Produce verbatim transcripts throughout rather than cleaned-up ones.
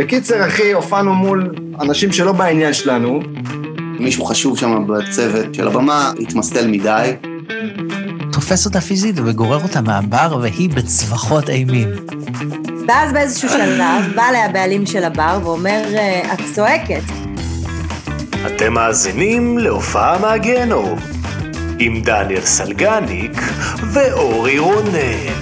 בקיצר, אחי, הופענו מול אנשים שלא בעניין שלנו. מישהו חשוב שם בצוות של הבמה, התמסטל מדי. תופס אותה פיזית וגורר אותה מהבר, והיא בצווחות אימים. ואז באיזשהו שלב, בא לה הבעלים של הבר ואומר, את צועקת. אתם מאזינים להופעה מהגנום, עם דניאל סלגניק ואורי רונן.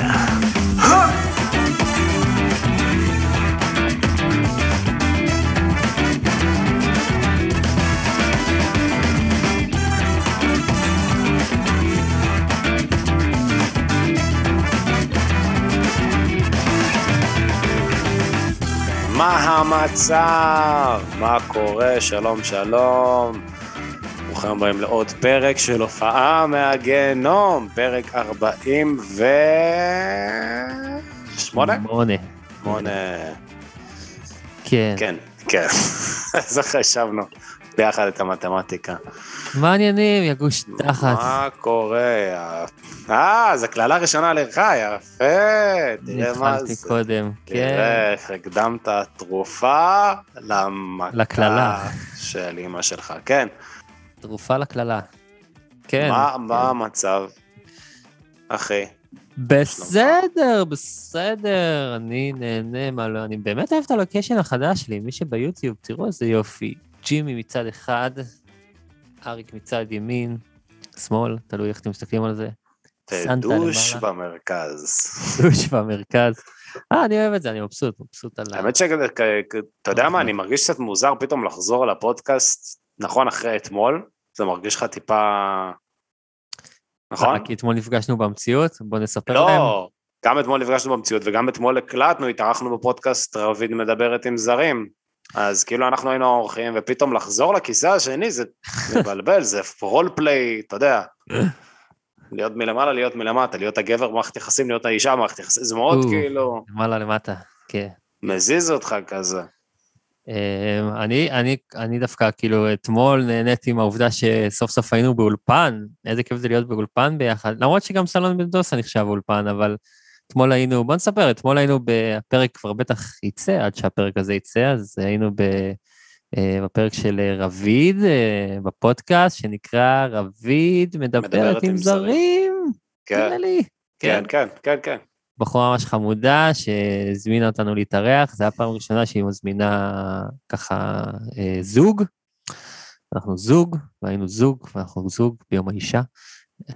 מה המצב? מה קורה? שלום שלום, ברוכים הבאים לעוד פרק של הופעה מהגנום, פרק ארבעים ושמונה? שמונה. כן. כן, כן, אז חשבנו ביחד את המתמטיקה. מה העניינים, יגוש תחת? מה קורה? אה, זו כללה ראשונה לך, יפה, תראה מה זה. נכנתי קודם, כן. תראה, הקדמת תרופה למכה של אמא שלך, כן. תרופה לכללה, כן. מה המצב, אחי? בסדר, בסדר, אני נהנה, מה לא, אני באמת אוהב את הלוקיישן החדש שלי, מי שביוטיוב, תראו איזה יופי. ג'ימי מצד אחד, אריק מצד ימין, שמאל, תלוי איך אתם מסתכלים על זה. דוש במרכז. דוש במרכז. אה, אני אוהב את זה, אני מבסוט, מבסוט על... האמת שאתה יודע מה, אני מרגיש קצת מוזר פתאום לחזור על הפודקאסט, נכון, אחרי אתמול, זה מרגיש לך טיפה... נכון? כי אתמול נפגשנו במציאות, בוא נספר להם. לא, גם אתמול נפגשנו במציאות, וגם אתמול הקלטנו, התארחנו בפודקאסט רביד מדברת עם זרים. אז כאילו אנחנו היינו אורחים, ופתאום לחזור לכיסא השני, זה מבלבל, זה רול פליי, אתה יודע, להיות מלמעלה, להיות מלמטה, להיות הגבר מערכת יחסים, להיות האישה מערכת יחסים, זה מאוד כאילו... למעלה למטה, כן. מזיז אותך כזה. אני דווקא כאילו אתמול נהניתי עם העובדה שסוף סוף היינו באולפן, איזה כיף זה להיות באולפן ביחד, למרות שגם סלון בן דוסה נחשב באולפן, אבל... אתמול היינו, בוא נספר, אתמול היינו בפרק, כבר בטח יצא, עד שהפרק הזה יצא, אז היינו בפרק של רביד, בפודקאסט, שנקרא רביד מדברת עם זרים. כן, כן, כן, כן, כן. בחורה ממש חמודה, שהזמינה אותנו להתארח, זה היה פעם ראשונה שהיא מזמינה ככה זוג, אנחנו זוג, והיינו זוג, ואנחנו זוג ביום האישה,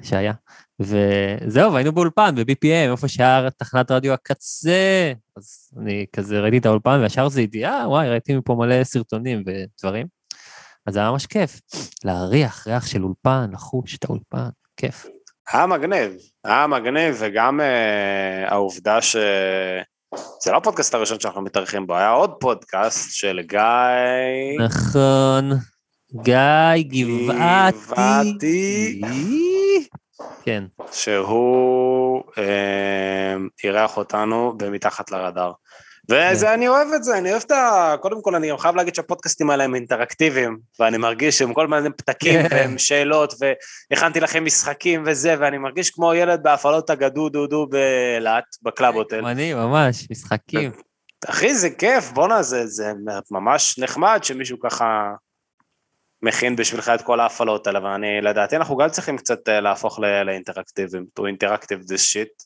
שהיה, וזהו, והיינו באולפן, ב-בי פי אם, איפה שער תחנת רדיו הקצה, אז אני כזה ראיתי את האולפן, והשאר זה ידיעה, וואי, ראיתי מפה מלא סרטונים ודברים, אז זה היה ממש כיף, להריח, ריח של אולפן, לחוש את האולפן, כיף. המגניב, המגניב, וגם אה, העובדה ש... זה לא הפודקאסט הראשון שאנחנו מתארחים בו, היה עוד פודקאסט של גיא... נכון... גיא גבעתי, כן. שהוא אירח אותנו במתחת לרדאר, ואני אוהב את זה, אני אוהב את ה... קודם כל אני חייב להגיד שהפודקאסטים האלה הם אינטראקטיביים, ואני מרגיש שהם כל מיני פתקים, והם שאלות, והכנתי לכם משחקים וזה, ואני מרגיש כמו ילד בהפעלות הגדו דודו בלאט, בקלאב הוטל. אני ממש, משחקים. אחי, זה כיף, בונה, זה ממש נחמד שמישהו ככה... מכין בשבילך את כל ההפעלות האלה, ואני לדעתי, אנחנו גם צריכים קצת להפוך לאינטראקטיבים, to interactive this shit.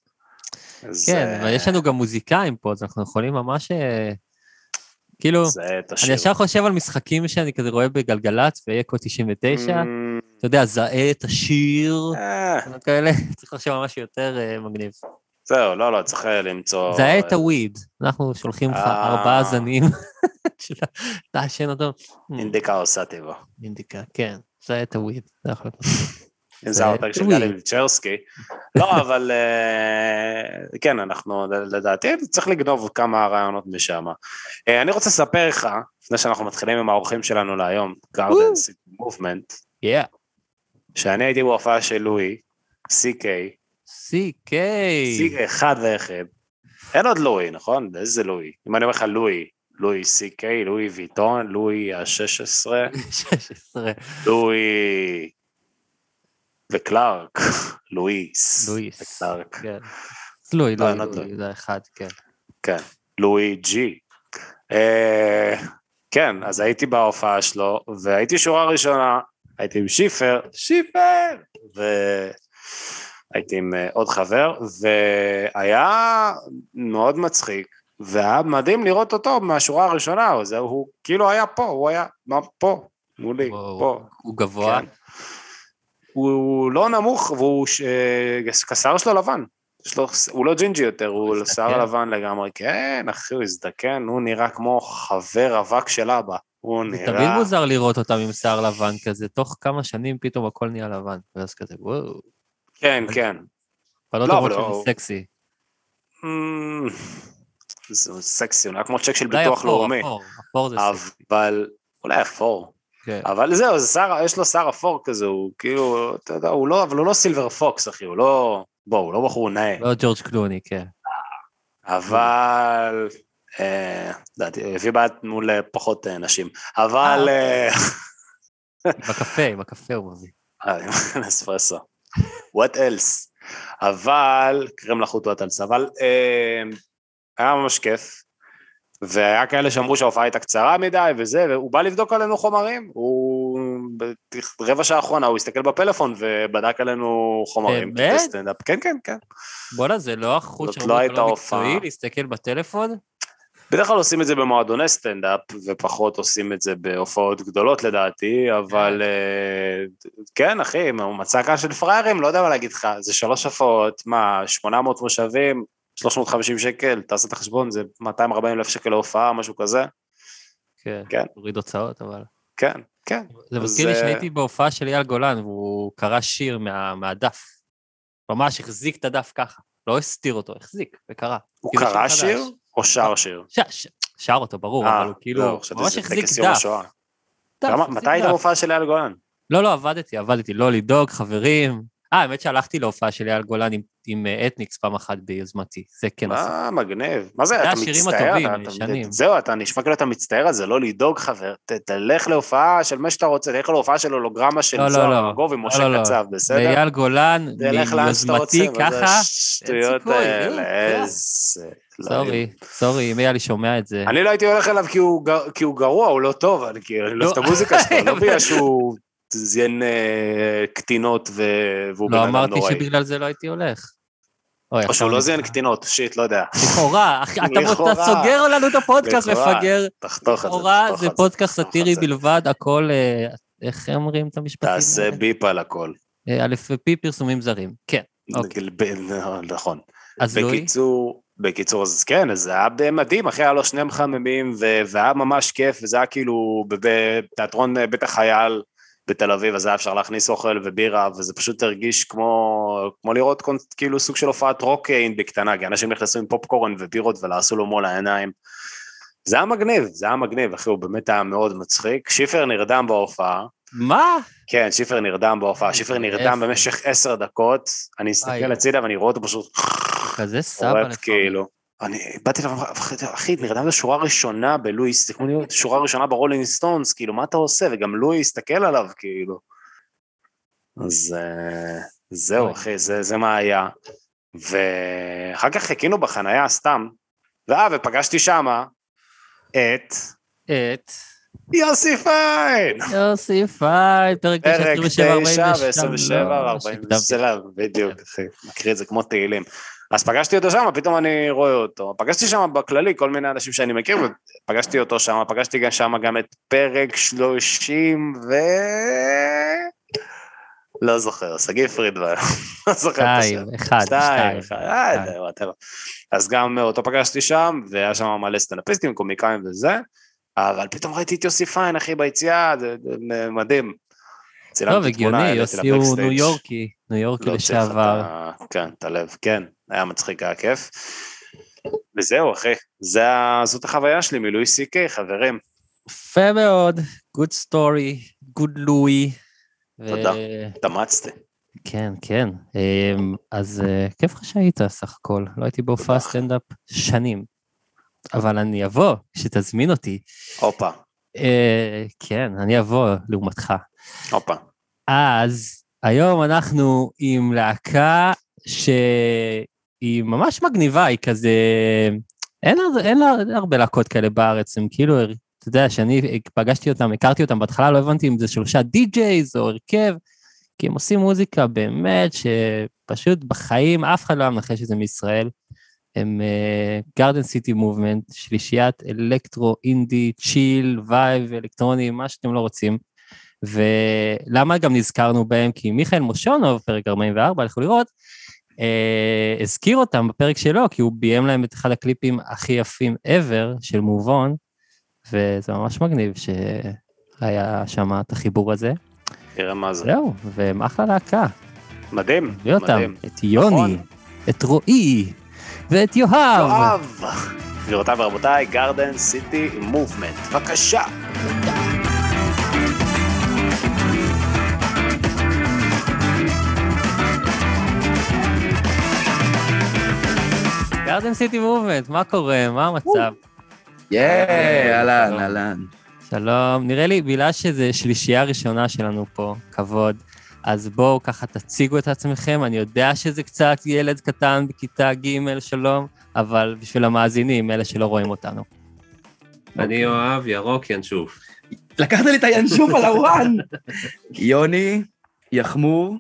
כן, אבל יש לנו גם מוזיקאים פה, אז אנחנו יכולים ממש, כאילו, אני ישר חושב על משחקים שאני כזה רואה בגלגלת, ואקו תשעים ותשע, אתה יודע, זהה את השיר, כאלה, צריך לחשוב על משהו יותר מגניב. זהו, לא, לא, צריך למצוא... זהה את הוויד, אנחנו שולחים לך ארבעה זנים. תעשן אותו. אינדיקה עושה טבע. אינדיקה, כן. זה היה את הוויד. זה אותה כשגע לבצ'רסקי. לא, אבל כן, אנחנו לדעתי צריך לגנוב כמה רעיונות משם. אני רוצה לספר לך, לפני שאנחנו מתחילים עם האורחים שלנו להיום, Garden City Movement, שאני הייתי בהופעה של לואי, סי קיי. סי קיי. סי קיי אחד ואחד. אין עוד לואי, נכון? איזה לואי? אם אני אומר לך לואי, לואי סי קיי, לואי ויטון, לואי ה-שש עשרה, לואי וקלארק, לואיס וקלארק. לואי, לואי, זה אחד, כן. כן, לואי ג'י, כן, אז הייתי בהופעה שלו, והייתי שורה ראשונה, הייתי עם שיפר, שיפר, והייתי עם עוד חבר, והיה מאוד מצחיק, והיה מדהים לראות אותו מהשורה הראשונה, הוא כאילו היה פה, הוא היה פה, מולי, פה. הוא גבוה. הוא לא נמוך, והוא כשר שלו לבן. הוא לא ג'ינג'י יותר, הוא לשר לבן לגמרי, כן, אחי, הוא הזדקן, הוא נראה כמו חבר אבק של אבא, הוא נראה... תמיד מוזר לראות אותם עם שר לבן כזה, תוך כמה שנים פתאום הכל נהיה לבן, ואז כזה, וואו. כן, כן. פעלות אומרות שזה סקסי. זה סקסי, הוא נראה כמו צ'ק של ביטוח לאומי. אבל, אולי אפור. אבל זהו, יש לו שר אפור כזה, הוא כאילו, אתה יודע, הוא לא, אבל הוא לא סילבר פוקס, אחי, הוא לא... בוא, הוא לא בחור נאה. לא ג'ורג' קלוני, כן. אבל, דעתי, הביא בעת מול פחות נשים, אבל... בקפה, בקפה הוא מביא. אספרסו. What else? אבל, קרם לחוט what else, אבל היה ממש כיף, והיה כאלה שאמרו שההופעה הייתה קצרה מדי וזה, והוא בא לבדוק עלינו חומרים, הוא ברבע שעה האחרונה, הוא הסתכל בפלאפון ובדק עלינו חומרים. באמת? כן, כן, כן. בואלה, זה לא החוץ שאומרו לא מקצועי, להסתכל בטלפון? בדרך כלל עושים את זה במועדוני סטנדאפ, ופחות עושים את זה בהופעות גדולות לדעתי, אבל כן, אחי, מצקה של פריירים, לא יודע מה להגיד לך, זה שלוש הופעות, מה, שמונה מאות מושבים, שלוש מאות וחמישים שקל, תעשה את החשבון, זה מאתיים וארבעים אלף שקל להופעה, משהו כזה. כן, תוריד הוצאות, אבל... כן, כן. זה מזכיר לי שהייתי בהופעה של אייל גולן, והוא קרא שיר מהדף. ממש החזיק את הדף ככה, לא הסתיר אותו, החזיק וקרא. הוא קרא שיר או שר שיר? שר אותו, ברור, אבל הוא כאילו ממש החזיק דף. מתי הייתה הופעה של אייל גולן? לא, לא, עבדתי, עבדתי, לא לדאוג, חברים... אה, האמת שהלכתי להופעה שלי על גולן עם, עם אתניקס פעם אחת ביוזמתי, זה כן. מה, מגניב, מה זה, אתה מצטער, זהו, אתה נשמע כאילו אתה מצטער על זה, לא לדאוג חבר, תלך להופעה של מה שאתה רוצה, תלך להופעה של הולוגרמה של הולוגרם גובי משה קצב, בסדר? ואייל גולן, ביוזמתי ככה, שטויות האלה, איזה... סורי, סורי, אם היה לי שומע את זה. אני לא הייתי הולך אליו כי הוא גרוע, הוא לא טוב, אני לא אוהב את המוזיקה שלו, לא בגלל שהוא... זיין קטינות והוא בן אדם נוראי. לא אמרתי שבגלל זה לא הייתי הולך. או שהוא לא זיין קטינות, שיט, לא יודע. לכאורה, אתה סוגר לנו את הפודקאסט, מפגר. לכאורה זה פודקאסט סטירי בלבד, הכל, איך אומרים את המשפטים? תעשה ביפ על הכל. א' פי פרסומים זרים, כן. נכון. אז לואי? בקיצור... בקיצור, אז כן, אז זה היה מדהים, אחרי היה לו שני מחממים, והיה ממש כיף, וזה היה כאילו בתיאטרון בית החייל, בתל אביב, אז היה אפשר להכניס אוכל ובירה, וזה פשוט הרגיש כמו, כמו לראות כאילו סוג של הופעת רוקאין בקטנה, כי אנשים נכנסו עם פופקורן ובירות, ולעשו לו מול העיניים, זה היה מגניב, זה היה מגניב, אחי, הוא באמת היה מאוד מצחיק, שיפר נרדם בהופעה, מה? כן, שיפר נרדם בהופעה, שיפר נרדם במשך עשר דקות, אני אסתכל הצידה, ואני רואה אותו פשוט, כזה סבא לפעמים, כאילו, אני באתי להם, אחי, נרדם לשורה ראשונה בלואיס, זה כמו להיות שורה ראשונה ברולינג סטונס, כאילו, מה אתה עושה? וגם לואי הסתכל עליו, כאילו. אז זהו, אחי, זה מה היה. ואחר כך חיכינו בחנייה סתם, ואה, ופגשתי שמה את... את... יוסי פיין! יוסי פיין, פרק תשע עשרה ושבע ארבעים ושבע, בדיוק, אחי, מקריא את זה כמו תהילים. אז פגשתי אותו שם, פתאום אני רואה אותו, פגשתי שם בכללי כל מיני אנשים שאני מכיר, ופגשתי אותו שם, פגשתי גם שם גם את פרק שלושים ו... לא זוכר, סגי פרידבר, לא זוכר את השם. אחד, שתיים, אחד, אז גם אותו פגשתי שם, והיה שם מלא סטנדאפיסטים, קומיקאים וזה, אבל פתאום ראיתי את יוסי פיין, אחי, ביציאה, זה מדהים. טוב, הגיוני, יוסי הוא ניו יורקי, ניו יורקי לשעבר. כן, את הלב, כן. היה מצחיק, היה כיף, וזהו אחי, זאת החוויה שלי מלואי סי קיי, חברים. יפה מאוד, good story, good לואי. תודה, תמצתי. כן, כן, אז כיף לך שהיית סך הכל, לא הייתי בהופעה סטנדאפ שנים, אבל אני אבוא, שתזמין אותי. אופה. כן, אני אבוא לעומתך. אופה. אז היום אנחנו עם להקה ש... היא ממש מגניבה, היא כזה אין הרבה להקות כאלה בארץ, הם כאילו, אתה יודע, שאני פגשתי אותם, הכרתי אותם, בהתחלה לא הבנתי אם זה שלושה די-ג'ייז או הרכב, כי הם עושים מוזיקה באמת, שפשוט בחיים אף אחד לא מנחש שזה מישראל, הם גארדן סיטי מובמנט, שלישיית אלקטרו, אינדי, צ'יל, וייב, אלקטרוני, מה שאתם לא רוצים, ולמה גם נזכרנו בהם, כי מיכאל מושונוב, פרק ארבעים וארבע, הלכו לראות, אה, הזכיר אותם בפרק שלו, כי הוא ביים להם את אחד הקליפים הכי יפים ever, של מובן, וזה ממש מגניב שהיה שם את החיבור הזה. תראה מה זה. זהו, והם אחלה להקה. מדהים, מדהים. את יוני, נכון. את רועי, ואת יואב. יואב. גבירותיי ורבותיי, גארדן סיטי מובמנט. בבקשה. גארדן סיטי מובמנט, מה קורה? מה המצב? יאי, אלן, אלן. שלום, נראה לי בילה שזה שלישייה ראשונה שלנו פה, כבוד. אז בואו ככה תציגו את עצמכם, אני יודע שזה קצת ילד קטן בכיתה ג' שלום, אבל בשביל המאזינים, אלה שלא רואים אותנו. אני יואב, ירוק, ינשוף. לקחת לי את הינשוף על הוואן! יוני, יחמור,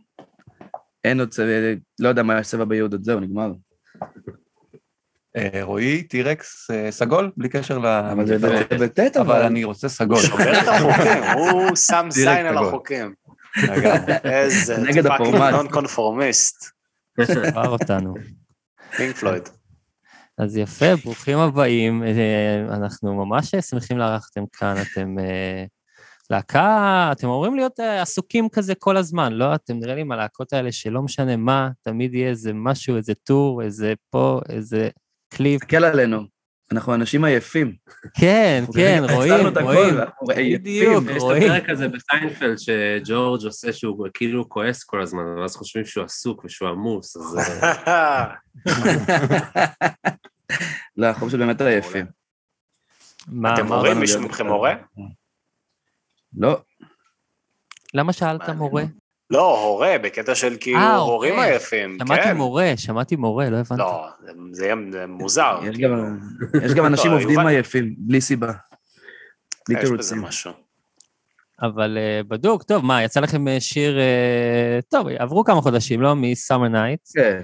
אין עוד סבב, לא יודע מה סבב ביהודות, זהו, נגמר. רועי, טירקס, סגול, בלי קשר ל... אבל זה בטט, אבל... אבל אני רוצה סגול. שובר את החוקים, הוא שם זין על החוקים. איזה פאקינג נון קונפורמיסט. עבר אותנו. פינק פלויד. אז יפה, ברוכים הבאים, אנחנו ממש שמחים לארחתם כאן, אתם להקה, אתם אומרים להיות עסוקים כזה כל הזמן, לא? אתם נראה לי עם הלהקות האלה שלא משנה מה, תמיד יהיה איזה משהו, איזה טור, איזה פה, איזה... קליפ. תסתכל עלינו, אנחנו אנשים עייפים. כן, כן, רואים, רואים. בדיוק, רואים. יש את הפרק הזה בסיינפלד שג'ורג' עושה שהוא כאילו כועס כל הזמן, ואז חושבים שהוא עסוק ושהוא עמוס, אז... לא, חושב שבאמת עייפים. אתם מורים? מישהו מכם מורה? לא. למה שאלת מורה? לא, הורה, בקטע של כאילו הורים עייפים. שמעתי מורה, שמעתי מורה, לא הבנתי. לא, זה מוזר. יש גם אנשים עובדים עייפים, בלי סיבה. בלי תירוצים. אבל בדוק, טוב, מה, יצא לכם שיר, טוב, עברו כמה חודשים, לא? מסאמר נייט. כן,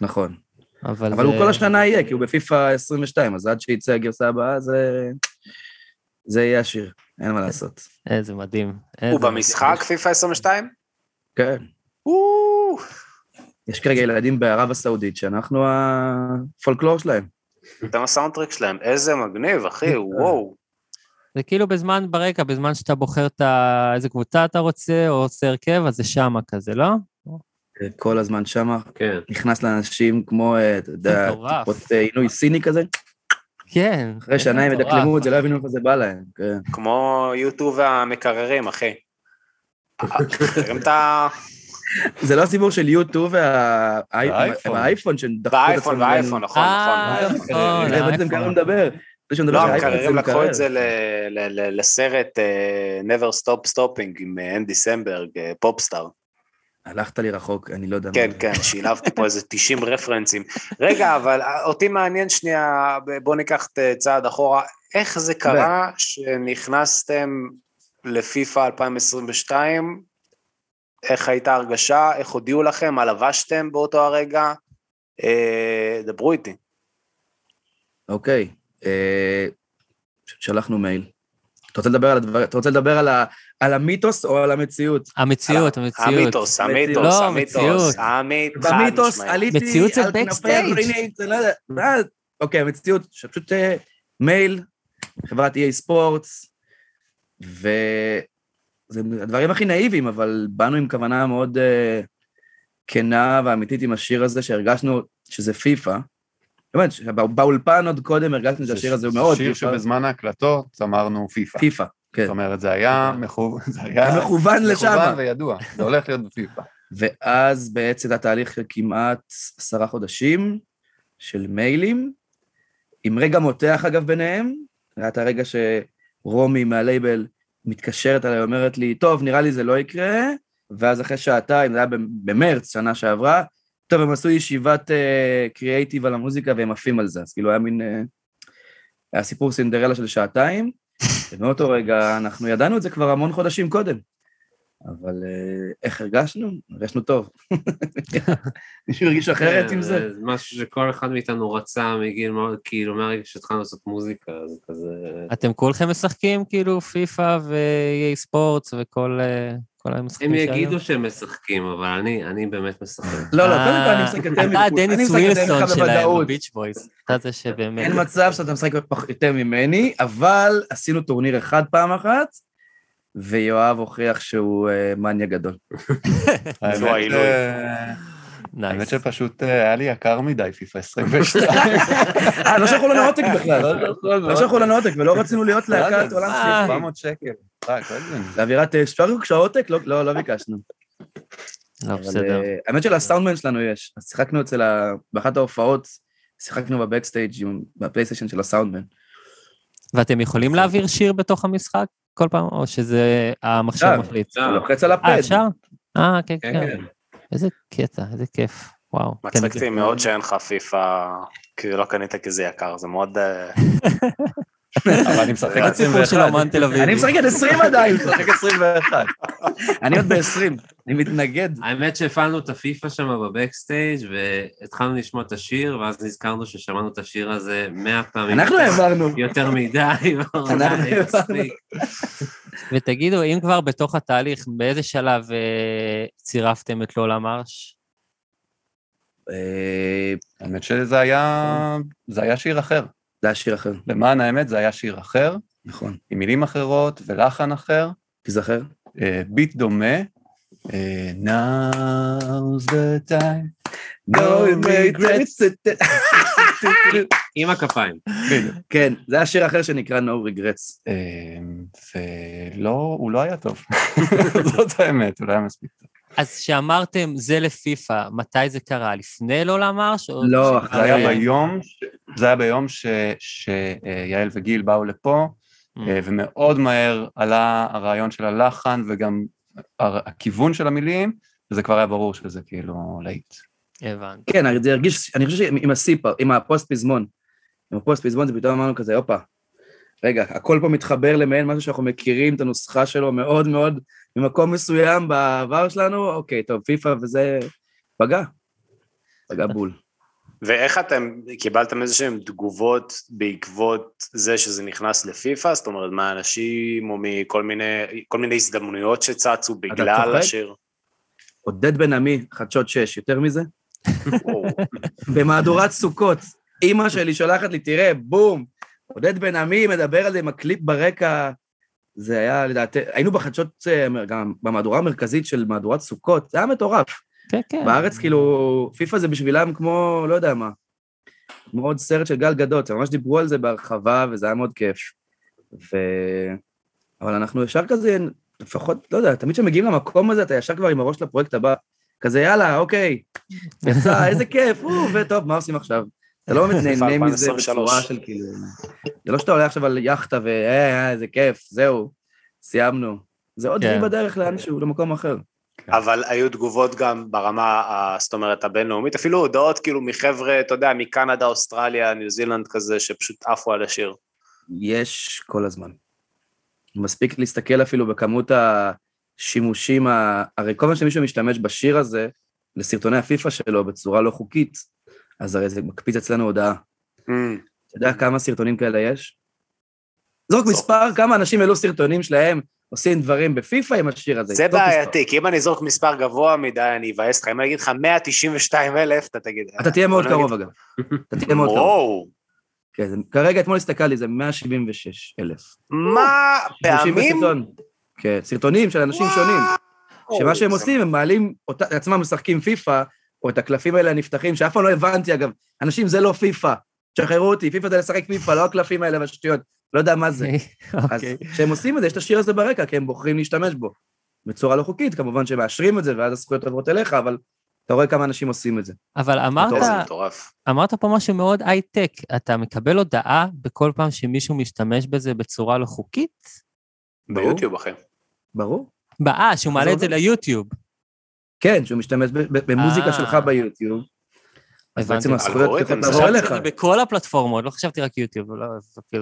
נכון. אבל הוא כל השנה יהיה, כי הוא בפיפה עשרים ושתיים, אז עד שיצא הגרסה הבאה, זה יהיה השיר, אין מה לעשות. איזה מדהים. הוא במשחק פיפה עשרים ושתיים? כן. יש כרגע ילדים בערב הסעודית, שאנחנו הפולקלור שלהם. אתם הסאונדטרק שלהם, איזה מגניב, אחי, וואו. זה כאילו בזמן ברקע, בזמן שאתה בוחר איזה קבוצה אתה רוצה, או עושה הרכב, אז זה שמה כזה, לא? כל הזמן שמה, נכנס לאנשים כמו, אתה יודע, עינוי סיני כזה. כן. אחרי שנה הם מדקלמו את זה, לא הבינו איפה זה בא להם. כמו יוטיוב המקררים, אחי. זה לא הסיבור של יוטיוב והאייפון באייפון, באייפון, נכון נכון המקררים לקחו את זה לסרט Never Stop Stopping עם אנדי סמברג, פופסטאר. הלכת לי רחוק, אני לא יודע. כן, כן, שילבתי פה איזה תשעים רפרנסים. רגע, אבל אותי מעניין שנייה, בוא ניקח צעד אחורה, איך זה קרה שנכנסתם לפיפה אלפיים עשרים ושתיים, איך הייתה הרגשה, איך הודיעו לכם, מה לבשתם באותו הרגע, אה, דברו איתי. אוקיי, אה, שלחנו מייל. אתה רוצה לדבר על הדבר, אתה רוצה לדבר על, ה, על המיתוס או על המציאות? המציאות, על המציאות. המיתוס, המיתוס, לא, המיתוס, המיתוס. במיתוס עליתי על כנפי פריניקס, אני לא יודע, אוקיי, המציאות, שפשוט מייל, חברת אי איי Sports, וזה הדברים הכי נאיבים, אבל באנו עם כוונה מאוד uh, כנה ואמיתית עם השיר הזה, שהרגשנו שזה פיפה, באמת, באולפן עוד קודם הרגשנו שהשיר הזה הוא מאוד פיפה. שיר שבזמן ההקלטות אמרנו פיפה. פיפה, כן. זאת אומרת, זה היה מכוון, זה היה מכוון לשם. מכוון וידוע, זה הולך להיות בפיפה. ואז בעצם התהליך של כמעט עשרה חודשים של מיילים, עם רגע מותח אגב ביניהם, היה את הרגע ש... רומי מהלייבל מתקשרת עליי, אומרת לי, טוב, נראה לי זה לא יקרה, ואז אחרי שעתיים, זה היה במרץ, שנה שעברה, טוב, הם עשו ישיבת קריאייטיב על המוזיקה, והם עפים על זה, אז כאילו היה מין היה סיפור סינדרלה של שעתיים, ומאותו רגע אנחנו ידענו את זה כבר המון חודשים קודם, אבל איך הרגשנו? הרגשנו טוב. מישהו הרגיש אחרת עם זה? זה משהו שכל אחד מאיתנו רצה מגיל מאוד, כאילו מהרגע שהתחלנו לעשות מוזיקה, זה כזה... אתם כולכם משחקים כאילו פיפה ו-אי איי ספורטס וכל... הם יגידו שהם משחקים, אבל אני באמת משחק. לא, לא, קודם כל אני משחק אתם. אתה דניס ווילסון שלהם, ביץ' בויז. אתה זה שבאמת... אין מצב שאתה משחק יותר ממני, אבל עשינו טורניר אחד פעם אחת, ויואב הוכיח שהוא מניה גדול. האמת שפשוט היה לי יקר מדי, פיפה עשרים ושתיים. לא שלחו לנו עותק בכלל. לא שלחו לנו עותק, ולא רצינו להיות להקת עולם סביב. שבע מאות שקל. לאווירת שפרוק שהעותק, לא ביקשנו. האמת של הסאונדמן שלנו יש. אז שיחקנו אצל, באחת ההופעות, שיחקנו בבקסטייג' בפלייסטיישן של הסאונדמן. ואתם יכולים להעביר שיר בתוך המשחק כל פעם, או שזה המחשב מחליט? לא, לוחץ על הפד. אה, אפשר? אה, כן, כן. איזה קטע, איזה כיף, וואו. מצחקתי מאוד שאין לך פיפה, כי לא קנית כי זה יקר, זה מאוד... אבל אני משחק עשרים ואחת. אני משחק עשרים עדיין, אני משחק עשרים ואחת. אני עוד ב-עשרים, אני מתנגד. האמת שהפעלנו את הפיפה שם בבקסטייג' והתחלנו לשמוע את השיר, ואז נזכרנו ששמענו את השיר הזה מאה פעמים. אנחנו העברנו. יותר מדי. אנחנו העברנו. ותגידו, אם כבר בתוך התהליך, באיזה שלב צירפתם את לולה מרש? האמת שזה היה שיר אחר. זה היה שיר אחר. למען האמת, זה היה שיר אחר. נכון. עם מילים אחרות ולחן אחר. תזכר. ביט דומה. Now's the time. No regrets. עם הכפיים. כן, זה היה שיר אחר שנקרא No Regrets. ולא, הוא לא היה טוב. זאת האמת, הוא לא היה מספיק טוב. אז שאמרתם, זה לפיפה, מתי זה קרה? לפני לא למרש? לא, זה היה ביום, זה היה ביום שיעל וגיל באו לפה, ומאוד מהר עלה הרעיון של הלחן, וגם הכיוון של המילים, וזה כבר היה ברור שזה כאילו להיט. הבנתי. כן, אני חושב שעם הסיפר, עם הפוסט פזמון, עם הפוסט פזמון זה פתאום אמרנו כזה, אופה, רגע, הכל פה מתחבר למעין משהו שאנחנו מכירים את הנוסחה שלו מאוד מאוד, במקום מסוים בעבר שלנו, אוקיי, טוב, פיפה, וזה פגע, פגע בול. ואיך אתם קיבלתם איזשהם תגובות בעקבות זה שזה נכנס לפיפה? זאת אומרת, מה אנשים או מכל מיני, כל מיני הזדמנויות שצצו בגלל השיר? עודד בן עמי, חדשות שש, יותר מזה? במהדורת סוכות, אמא שלי שולחת לי, תראה, בום, עודד בן עמי מדבר על זה עם הקליפ ברקע, זה היה, לדעתי, היינו בחדשות, גם במהדורה המרכזית של מהדורת סוכות, זה היה מטורף. כן, כן. בארץ, כאילו, פיפה זה בשבילם כמו, לא יודע מה, כמו עוד סרט של גל גדות, ממש דיברו על זה בהרחבה, וזה היה מאוד כיף. ו... אבל אנחנו ישר כזה, לפחות, לא יודע, תמיד שמגיעים למקום הזה, אתה ישר כבר עם הראש לפרויקט הבא, כזה, יאללה, אוקיי, יצא, איזה כיף, הוא, וטוב, מה עושים עכשיו? אתה לא באמת נהנה מזה בצורה של כאילו... זה לא שאתה עולה עכשיו על יחטה ואה, איזה כיף, זהו, סיימנו. זה עוד דברים בדרך לאנשהו, למקום אחר. אבל היו תגובות גם ברמה, זאת אומרת, הבינלאומית, אפילו הודעות כאילו מחבר'ה, אתה יודע, מקנדה, אוסטרליה, ניו זילנד כזה, שפשוט עפו על השיר. יש כל הזמן. מספיק להסתכל אפילו בכמות השימושים, הרי כל מה שמישהו משתמש בשיר הזה, לסרטוני הפיפה שלו בצורה לא חוקית, אז הרי זה מקפיץ אצלנו הודעה. אתה יודע כמה סרטונים כאלה יש? זרוק מספר, כמה אנשים אלו סרטונים שלהם עושים דברים בפיפה עם השיר הזה. זה בעייתי, כי אם אני זרוק מספר גבוה מדי, אני אבאס לך, אם אני אגיד לך מאה תשעים ושתיים אלף, אתה תגיד... אתה תהיה מאוד קרוב אגב. אתה תהיה מאוד קרוב. כרגע אתמול הסתכל לי, זה מאה שבעים ושש אלף. מה? פעמים? כן, סרטונים של אנשים שונים. שמה שהם עושים, הם מעלים עצמם משחקים פיפה, או את הקלפים האלה הנפתחים, שאף פעם לא הבנתי, אגב, אנשים זה לא פיפה, שחררו אותי, פיפה זה לשחק פיפה, לא הקלפים האלה והשטויות, לא יודע מה זה. אז כשהם עושים את זה, יש את השיר הזה ברקע, כי הם בוחרים להשתמש בו, בצורה לא חוקית, כמובן שהם מאשרים את זה, ואז הזכויות עוברות אליך, אבל אתה רואה כמה אנשים עושים את זה. אבל אמרת פה משהו מאוד הייטק, אתה מקבל הודעה בכל פעם שמישהו משתמש בזה בצורה לא חוקית? ביוטיוב אחר. ברור. באה, שהוא מעלה את זה ליוטיוב. כן, שהוא משתמש במוזיקה שלך ביוטיוב, אז בעצם הזכויות צריכות לעבור אליך. בכל הפלטפורמות, לא חשבתי רק יוטיוב,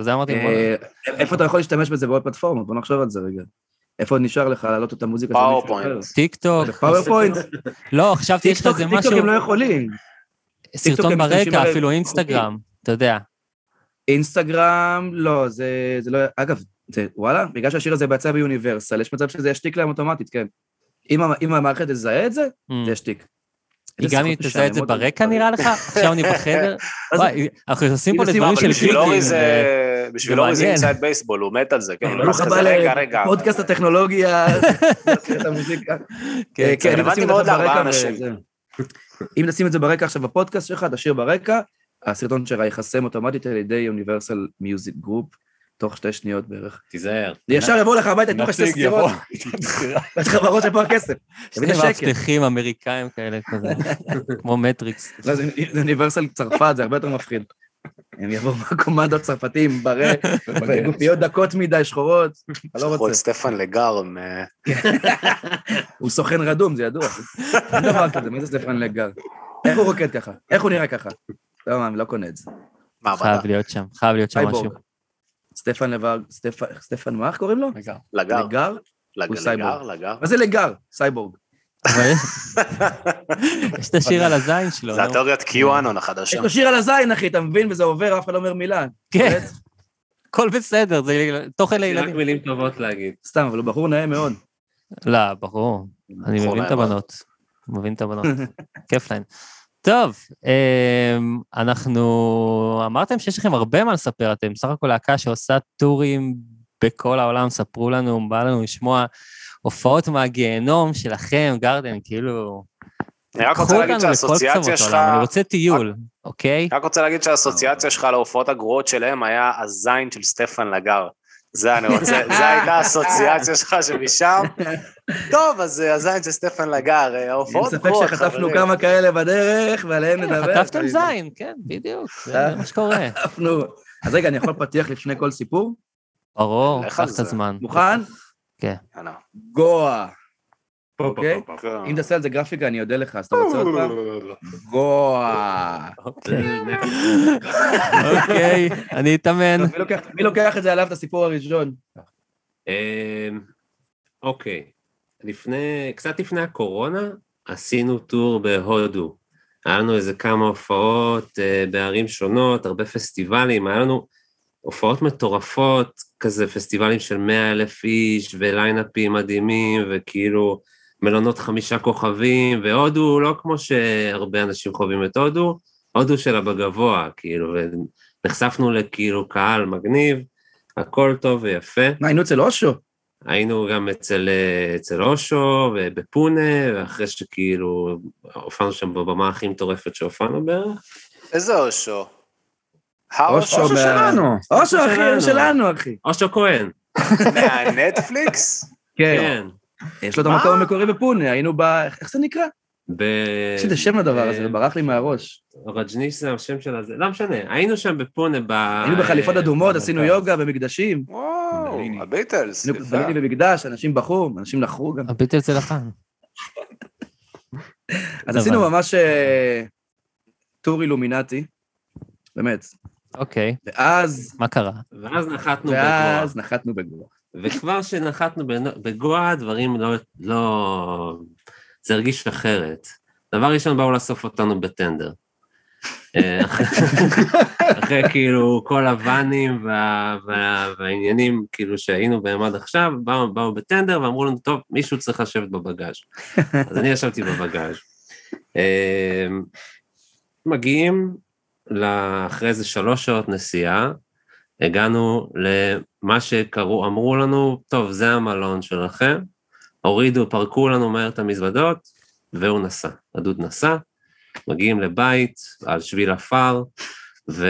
זה אמרתי... איפה אתה יכול להשתמש בזה בעוד פלטפורמות? בוא נחשוב על זה רגע. איפה נשאר לך להעלות אותה מוזיקה? פאור פוינט. טיק טוק. פאור פוינט. לא, חשבתי יש לך זה משהו... טיק טוק הם לא יכולים. סרטון ברקע, אפילו אינסטגרם, אתה יודע. אינסטגרם, לא, זה לא... אגב, וואלה, בגלל שהשיר הזה בעצם ביוניברסל, יש מצב שזה ישתיק להם אוטומטית, כן. אם המערכת תזהה את זה, זה ישתיק. היא גם היא תזהה את זה ברקע נראה לך? עכשיו אני בחדר? אנחנו עושים פה לדברים של גיטים. בשביל אורי זה אינסייד בייסבול, הוא מת על זה. ברוך הבא לפודקאסט הטכנולוגיה, את המוזיקה. כן, רלוונטי מאוד לארבעה אנשים. אם נשים את זה ברקע עכשיו בפודקאסט שלך, תשאיר ברקע, הסרטון שלה יחסם אוטומטית על ידי Universal Music Group, תוך שתי שניות בערך. תיזהר. ישר יבואו לך הביתה, תוך שתי סתירות. יש לך בראש שפה הכסף. שני מבטחים אמריקאים כאלה כזה, כמו מטריקס. לא, זה אוניברסל צרפת, זה הרבה יותר מפחיד. הם יבואו מהקומנדות צרפתיים, בריא, בגופיות דקות מדי, שחורות. שחורות סטפן לגר. הוא סוכן רדום, זה ידוע. אין דבר כזה, מי זה סטפן לגר? איך הוא רוקד ככה? איך הוא נראה ככה? לא, אני לא קונה את זה. חייב להיות שם, חייב להיות שם משהו. סטפן לגר, סטפן מה, איך קוראים לו? לגר. לגר? הוא סייבורג. מה זה לגר? סייבורג. יש את השיר על הזין שלו. זה התיאוריית קיואנון החדשה. יש את השיר על הזין, אחי, אתה מבין? וזה עובר, אף אחד לא אומר מילה. כן. הכל בסדר, זה תוכן לילדים. רק מילים טובות להגיד. סתם, אבל הוא בחור נאה מאוד. לא, בחור. אני מבין את הבנות. מבין את הבנות. כיף להן. טוב, אנחנו אמרתם שיש לכם הרבה מה לספר, אתם סך הכל להקה שעושה טורים בכל העולם, ספרו לנו, בא לנו לשמוע הופעות מהגיהנום שלכם, גרדן, כאילו... אני רק רוצה להגיד שהאסוציאציה שלך... אני רוצה טיול, אוקיי? אני רק רוצה להגיד שהאסוציאציה שלך להופעות הגרועות שלהם היה הזין של סטפן לגר. זה אני רוצה, זה הייתה אסוציאציה שלך שמשם, טוב, אז הזין של סטפן לגר, ההופעות גרועות, חברים. ספק שחטפנו כמה כאלה בדרך, ועליהם נדבר. חטפתם זין, כן, בדיוק, זה מה שקורה. חטפנו. אז רגע, אני יכול לפתיח לפני כל סיפור? ברור, קח את הזמן. מוכן? כן. גואה. אוקיי? אם תעשה על זה גרפיקה, אני יודע לך, אז אתה רוצה עוד פעם? גואה. אוקיי, אני אתאמן. מי לוקח את זה עליו את הסיפור הראשון? אוקיי. קצת לפני הקורונה, עשינו טור בהודו. היה לנו איזה כמה הופעות בערים שונות, הרבה פסטיבלים, היה לנו הופעות מטורפות, כזה פסטיבלים של מאה אלף איש, וליינאפים מדהימים, וכאילו מלונות חמישה כוכבים, והודו לא כמו שהרבה אנשים חווים את הודו, הודו שלה בגבוה, כאילו, ונחשפנו לכאילו קהל מגניב, הכל טוב ויפה. מה, היינו אצל אושו? היינו גם אצל, אצל אושו, ובפונה, ואחרי שכאילו, הופענו שם בבמה הכי מטורפת שהופענו בערך. איזה אושו? אושו שלנו, אושו אחי, שלנו אחי. אושו כהן. מהנטפליקס? כן. יש לו את המקום המקורי בפונה, היינו ב... איך זה נקרא? יש לי שם לדבר הזה, ברח לי מהראש. רג'ניש זה השם שלה, לא משנה, היינו שם בפונה ב... היינו בחליפות אדומות, עשינו יוגה במקדשים. וואו, הביטלס. בניתי במקדש, אנשים בחרו, אנשים נחרו גם. הביטלס זה לחם. אז עשינו ממש טור אילומינטי. באמת. אוקיי. ואז... מה קרה? ואז נחתנו בגואה. ואז נחתנו בגואה. וכבר שנחתנו בגואה, הדברים לא... לא... זה הרגיש אחרת. דבר ראשון, באו לאסוף אותנו בטנדר. אחרי כאילו כל הוואנים והעניינים כאילו שהיינו בהם עד עכשיו, באו בטנדר ואמרו לנו, טוב, מישהו צריך לשבת בבגאז'. אז אני ישבתי בבגאז'. מגיעים... אחרי איזה שלוש שעות נסיעה, הגענו למה שקראו, אמרו לנו, טוב, זה המלון שלכם, הורידו, פרקו לנו מהר את המזוודות, והוא נסע, הדוד נסע, מגיעים לבית, על שביל אפר, ו...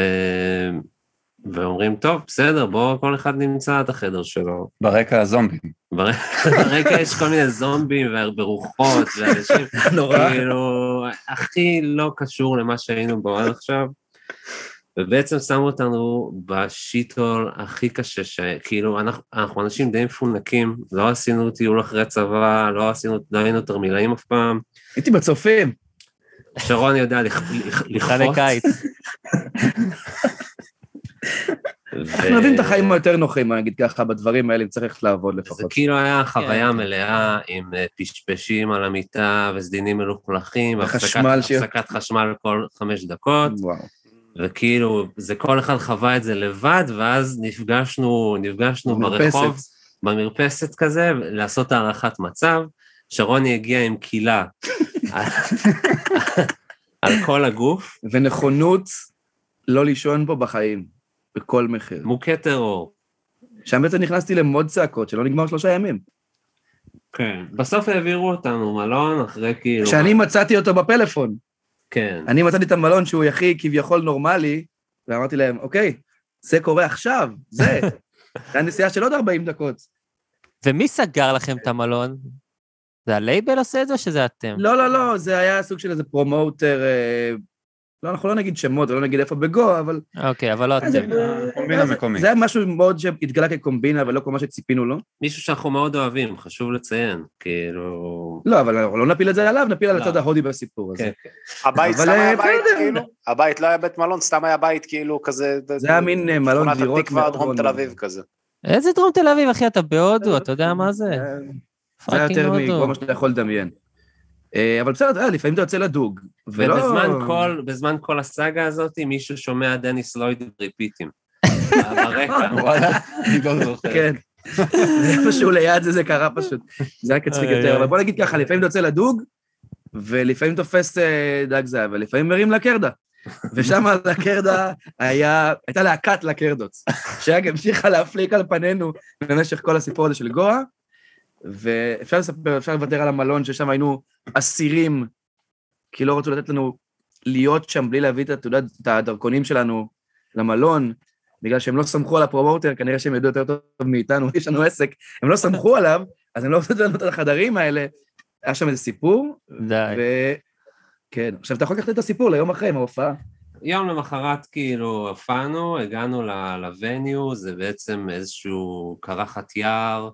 ואומרים, טוב, בסדר, בואו, כל אחד נמצא את החדר שלו. ברקע הזומבים. ברקע יש כל מיני זומבים, ורוחות, ואנשים, כאילו, הכי לא קשור למה שהיינו בו עד עכשיו, ובעצם שמו אותנו בשיטול הכי קשה, שכאילו אנחנו, אנחנו אנשים די מפונקים, לא עשינו טיול אחרי צבא, לא עשינו, לא היינו תרמילאים אף פעם. הייתי בצופים. שרון יודע לחפוץ. לקיץ. אנחנו יודעים את החיים היותר נוחים, אני אגיד ככה, בדברים האלה צריך לעבוד לפחות. זה כאילו היה חוויה מלאה עם פשפשים על המיטה וסדינים מלוכלכים, והפסקת חשמל כל חמש דקות. וואו. וכאילו, זה כל אחד חווה את זה לבד, ואז נפגשנו, נפגשנו ברחוב, במרפסת כזה, לעשות הערכת מצב, שרוני הגיע עם קילה על כל הגוף. ונכונות לא לישון פה בחיים, בכל מחיר. מוקה טרור. שם בעצם נכנסתי למוד צעקות, שלא נגמר שלושה ימים. כן. בסוף העבירו אותנו מלון, אחרי כאילו... שאני מצאתי אותו בפלאפון. כן. אני מצאתי את המלון שהוא יחי כביכול נורמלי, ואמרתי להם, אוקיי, זה קורה עכשיו, זה. זה הנסיעה של עוד ארבעים דקות. ומי סגר לכם את המלון? זה הלייבל עושה את זה או שזה אתם? לא, לא, לא, זה היה סוג של איזה פרומוטר, לא, אנחנו לא נגיד שמות, לא נגיד איפה בגואה, אבל... אוקיי, אבל לא אתם. קומבינה מקומית. זה היה משהו מאוד שהתגלה כקומבינה, אבל לא כל מה שציפינו לו. מישהו שאנחנו מאוד אוהבים, חשוב לציין, כאילו... לא, אבל לא נפיל את זה עליו, נפיל על הצד ההודי בסיפור הזה. הבית סתם היה בית, כאילו? הבית לא היה בית מלון, סתם היה בית, כאילו, כזה... זה היה מין מלון דירות. דרום תל אביב כזה. איזה דרום תל אביב, אחי, אתה בהודו, אתה יודע מה זה? זה היה יותר מכל מה שאתה יכול לדמיין. אבל בסדר, לפעמים אתה יוצא לדוג. ובזמן כל הסאגה הזאת, מישהו שומע דניס לויד ריפיטים. ברקע, וואלה, אני לא זוכר. כן, איפשהו ליד זה, זה קרה פשוט. זה היה קצריק יותר, אבל בוא נגיד ככה, לפעמים אתה יוצא לדוג, ולפעמים תופס דג זהב, ולפעמים מרים לקרדה. ושם על הקרדה הייתה להקת לקרדות, שהיא המשיכה להפליק על פנינו במשך כל הסיפור הזה של גואה, ואפשר לספר, אפשר לוותר על המלון, ששם היינו אסירים, כי לא רצו לתת לנו להיות שם, בלי להביא את הדרכונים שלנו למלון, בגלל שהם לא סמכו על הפרומוטר, כנראה שהם ידעו יותר טוב מאיתנו, יש לנו עסק, הם לא סמכו עליו, אז הם לא עובדו לנו את החדרים האלה, היה שם איזה סיפור, די. כן, עכשיו אתה יכול לקחת את הסיפור ליום אחרי, עם ההופעה. יום למחרת כאילו הפענו, הגענו לווניו, זה בעצם איזשהו קרחת יער,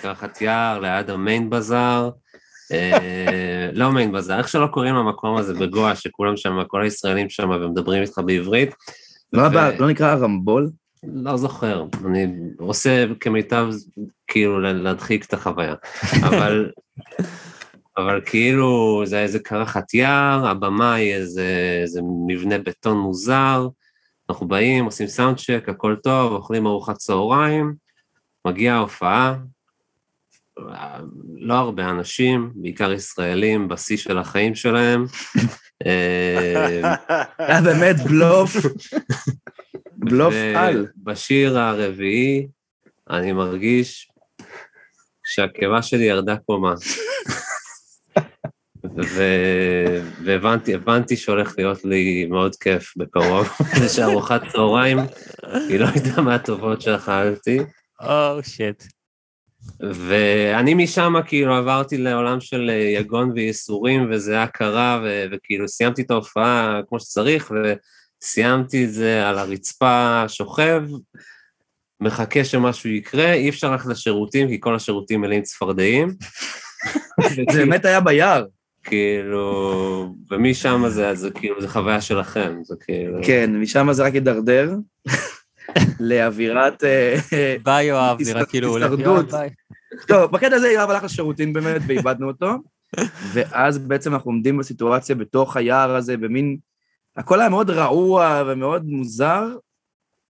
קרחת יער, ליד המיין בזאר, לא מיין בזאר, איך שלא קוראים למקום הזה בגואה, שכולם שם, כל הישראלים שם, ומדברים איתך בעברית. לא נקרא הרמבול? לא זוכר, אני עושה כמיטב, כאילו, להדחיק את החוויה, אבל... אבל כאילו, זה איזה קרחת יער, הבמה היא איזה מבנה בטון מוזר, אנחנו באים, עושים סאונדשק, הכל טוב, אוכלים ארוחת צהריים, מגיעה ההופעה, לא הרבה אנשים, בעיקר ישראלים, בשיא של החיים שלהם. היה באמת בלוף, בלוף על. בשיר הרביעי, אני מרגיש שהקיבה שלי ירדה קומה. והבנתי, הבנתי שהולך להיות לי מאוד כיף בקרוב, זה שארוחת צהריים, היא לא יודע מה הטובות שאכלתי. או, שיט. ואני משם כאילו עברתי לעולם של יגון ויסורים, וזה היה קרה, וכאילו סיימתי את ההופעה כמו שצריך, וסיימתי את זה על הרצפה שוכב, מחכה שמשהו יקרה, אי אפשר ללכת לשירותים, כי כל השירותים מלאים צפרדעים. זה באמת היה ביער. כאילו, ומשם זה, זה כאילו, זה חוויה שלכם, זה כאילו... כן, משם זה רק ידרדר. לאווירת... ביי יואב, נראה כאילו הולך יואב, ביי. טוב, בקטע הזה יואב הלך לשירותים באמת, ואיבדנו אותו, ואז בעצם אנחנו עומדים בסיטואציה בתוך היער הזה, במין... הכל היה מאוד רעוע ומאוד מוזר.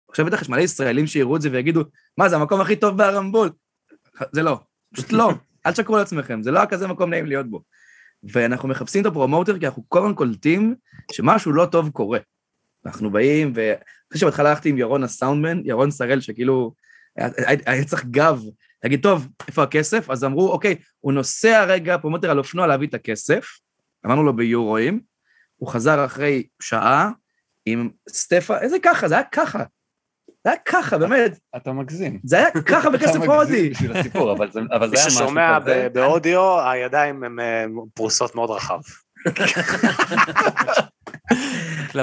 עכשיו בטח יש מלא ישראלים שיראו את זה ויגידו, מה, זה המקום הכי טוב בהרמבול? זה לא, פשוט לא, אל תשקרו לעצמכם, זה לא היה כזה מקום נעים להיות בו. ואנחנו מחפשים את הפרומוטר, כי אנחנו קודם קולטים שמשהו לא טוב קורה. אנחנו באים, ואחרי שבהתחלה הלכתי עם ירון הסאונדמן, ירון סרל, שכאילו, היה צריך גב, להגיד, טוב, איפה הכסף? אז אמרו, אוקיי, הוא נוסע רגע פרומוטר על אופנוע להביא את הכסף, אמרנו לו ביורואים, הוא חזר אחרי שעה עם סטפה, איזה ככה, זה היה ככה, זה היה ככה, באמת. אתה מגזים. זה היה ככה בכסף הודי. בשביל הסיפור, אבל זה היה משהו. ששומע באודיו, הידיים הן פרוסות מאוד רחב.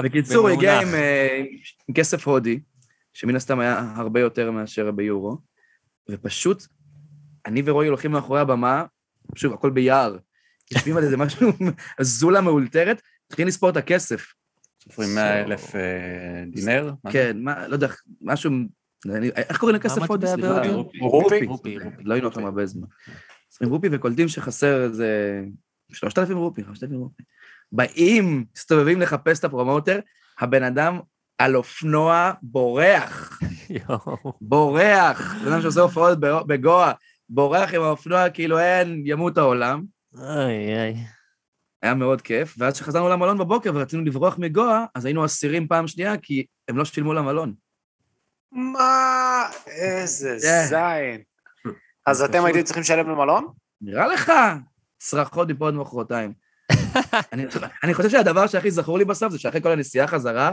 בקיצור, הוא הגיע עם כסף הודי, שמן הסתם היה הרבה יותר מאשר ביורו, ופשוט אני ורועי הולכים מאחורי הבמה, פשוט הכל ביער, יושבים על איזה משהו, זולה מאולתרת, התחיל לספור את הכסף. סופרים מאה אלף דינר? כן, לא יודע, משהו, איך קוראים לכסף עוד? רופי. לא היינו אותם הרבה זמן. סופרים רופי וקולטים שחסר איזה שלושת אלפים רופי, חמשת אלפים רופי. באים, מסתובבים לחפש את הפרומוטר, הבן אדם על אופנוע בורח. בורח. בן אדם שעושה הופעות בגואה, בורח עם האופנוע כאילו אין, ימות העולם. איי, איי. היה מאוד כיף, ואז שחזרנו למלון בבוקר ורצינו לברוח מגואה, אז היינו אסירים פעם שנייה, כי הם לא שילמו למלון. מה? איזה זין. אז אתם הייתם צריכים לשלם למלון? נראה לך. צרחות מפעוד מחרותיים. אני חושב שהדבר שהכי זכור לי בסוף, זה שאחרי כל הנסיעה חזרה,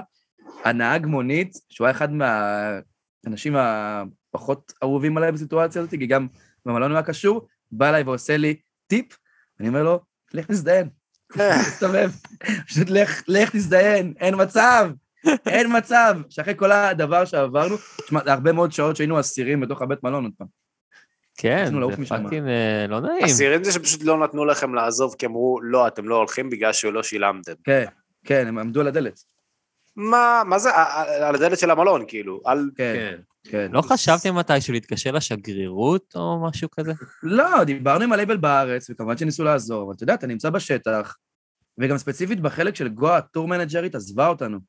הנהג מונית, שהוא היה אחד מהאנשים הפחות אהובים עליי בסיטואציה הזאת, כי גם במלון היה קשור, בא אליי ועושה לי טיפ, אני אומר לו, לך תזדיין, תסתובב, פשוט לך תזדיין, אין מצב, אין מצב, שאחרי כל הדבר שעברנו, הרבה מאוד שעות שהיינו אסירים בתוך הבית מלון עוד פעם. כן, זה פאקינג לא נעים. אסירים זה שפשוט לא נתנו לכם לעזוב, כי אמרו, לא, אתם לא הולכים בגלל שלא שילמתם. כן, כן, הם עמדו על הדלת. מה, מה זה, על הדלת של המלון, כאילו, על... כן. לא חשבתם מתישהו להתקשר לשגרירות או משהו כזה? לא, דיברנו עם הלייבל בארץ, וכמובן שניסו לעזור, אבל אתה יודע, אתה נמצא בשטח, וגם ספציפית בחלק של גואה, הטור מנג'רית עזבה אותנו.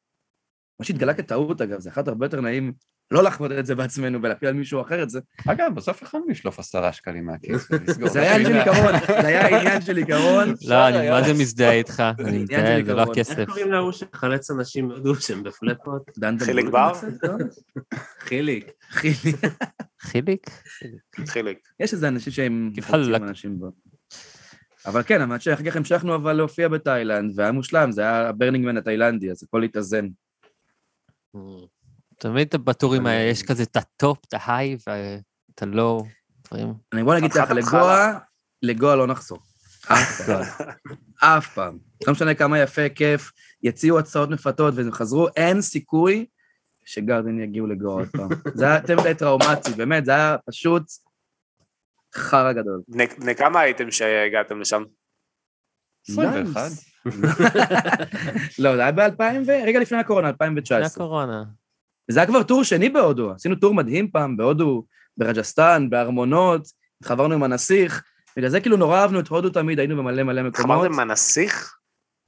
מה שהתגלה כטעות, אגב, זה אחת הרבה יותר נעים לא לחמוד את זה בעצמנו ולהפיל על מישהו אחר את זה. אגב, בסוף יכולנו לשלוף עשרה שקלים מהכיס. זה היה עניין של עיקרון, זה היה עניין של עיקרון. לא, אני מה זה מזדהה איתך, אני מזדהה, זה לא הכסף. איך קוראים להוא שחלץ אנשים יודו שהם בפלפות? חיליק בר? חיליק. חיליק? חיליק? חיליק. יש איזה אנשים שהם חלקים אנשים בו. אבל כן, אמרת שאחר כך המשכנו אבל להופיע בתאילנד, והיה מושלם, זה היה הברנינגמן התאילנדי, אז הכל התאזן. תמיד בטורים האלה, יש כזה את הטופ, את ההיי, ואת הלואו, דברים. אני בוא נגיד לך, לגואה, לגואה לא נחזור. אף פעם. אף פעם. לא משנה כמה יפה, כיף, יציאו הצעות מפתות וחזרו, אין סיכוי שגרדן יגיעו לגואה עוד פעם. זה היה תמיד טראומטי, באמת, זה היה פשוט חרא גדול. בני כמה הייתם שהגעתם לשם? עשרים ואחת. לא, זה היה ב-אלפיים, רגע לפני הקורונה, אלפיים ותשע עשרה. לפני הקורונה. זה היה כבר טור שני בהודו, עשינו טור מדהים פעם בהודו, ברג'סטן, בארמונות, חברנו עם הנסיך, בגלל זה כאילו נורא אהבנו את הודו תמיד, היינו במלא מלא מקומות. חברתם עם הנסיך?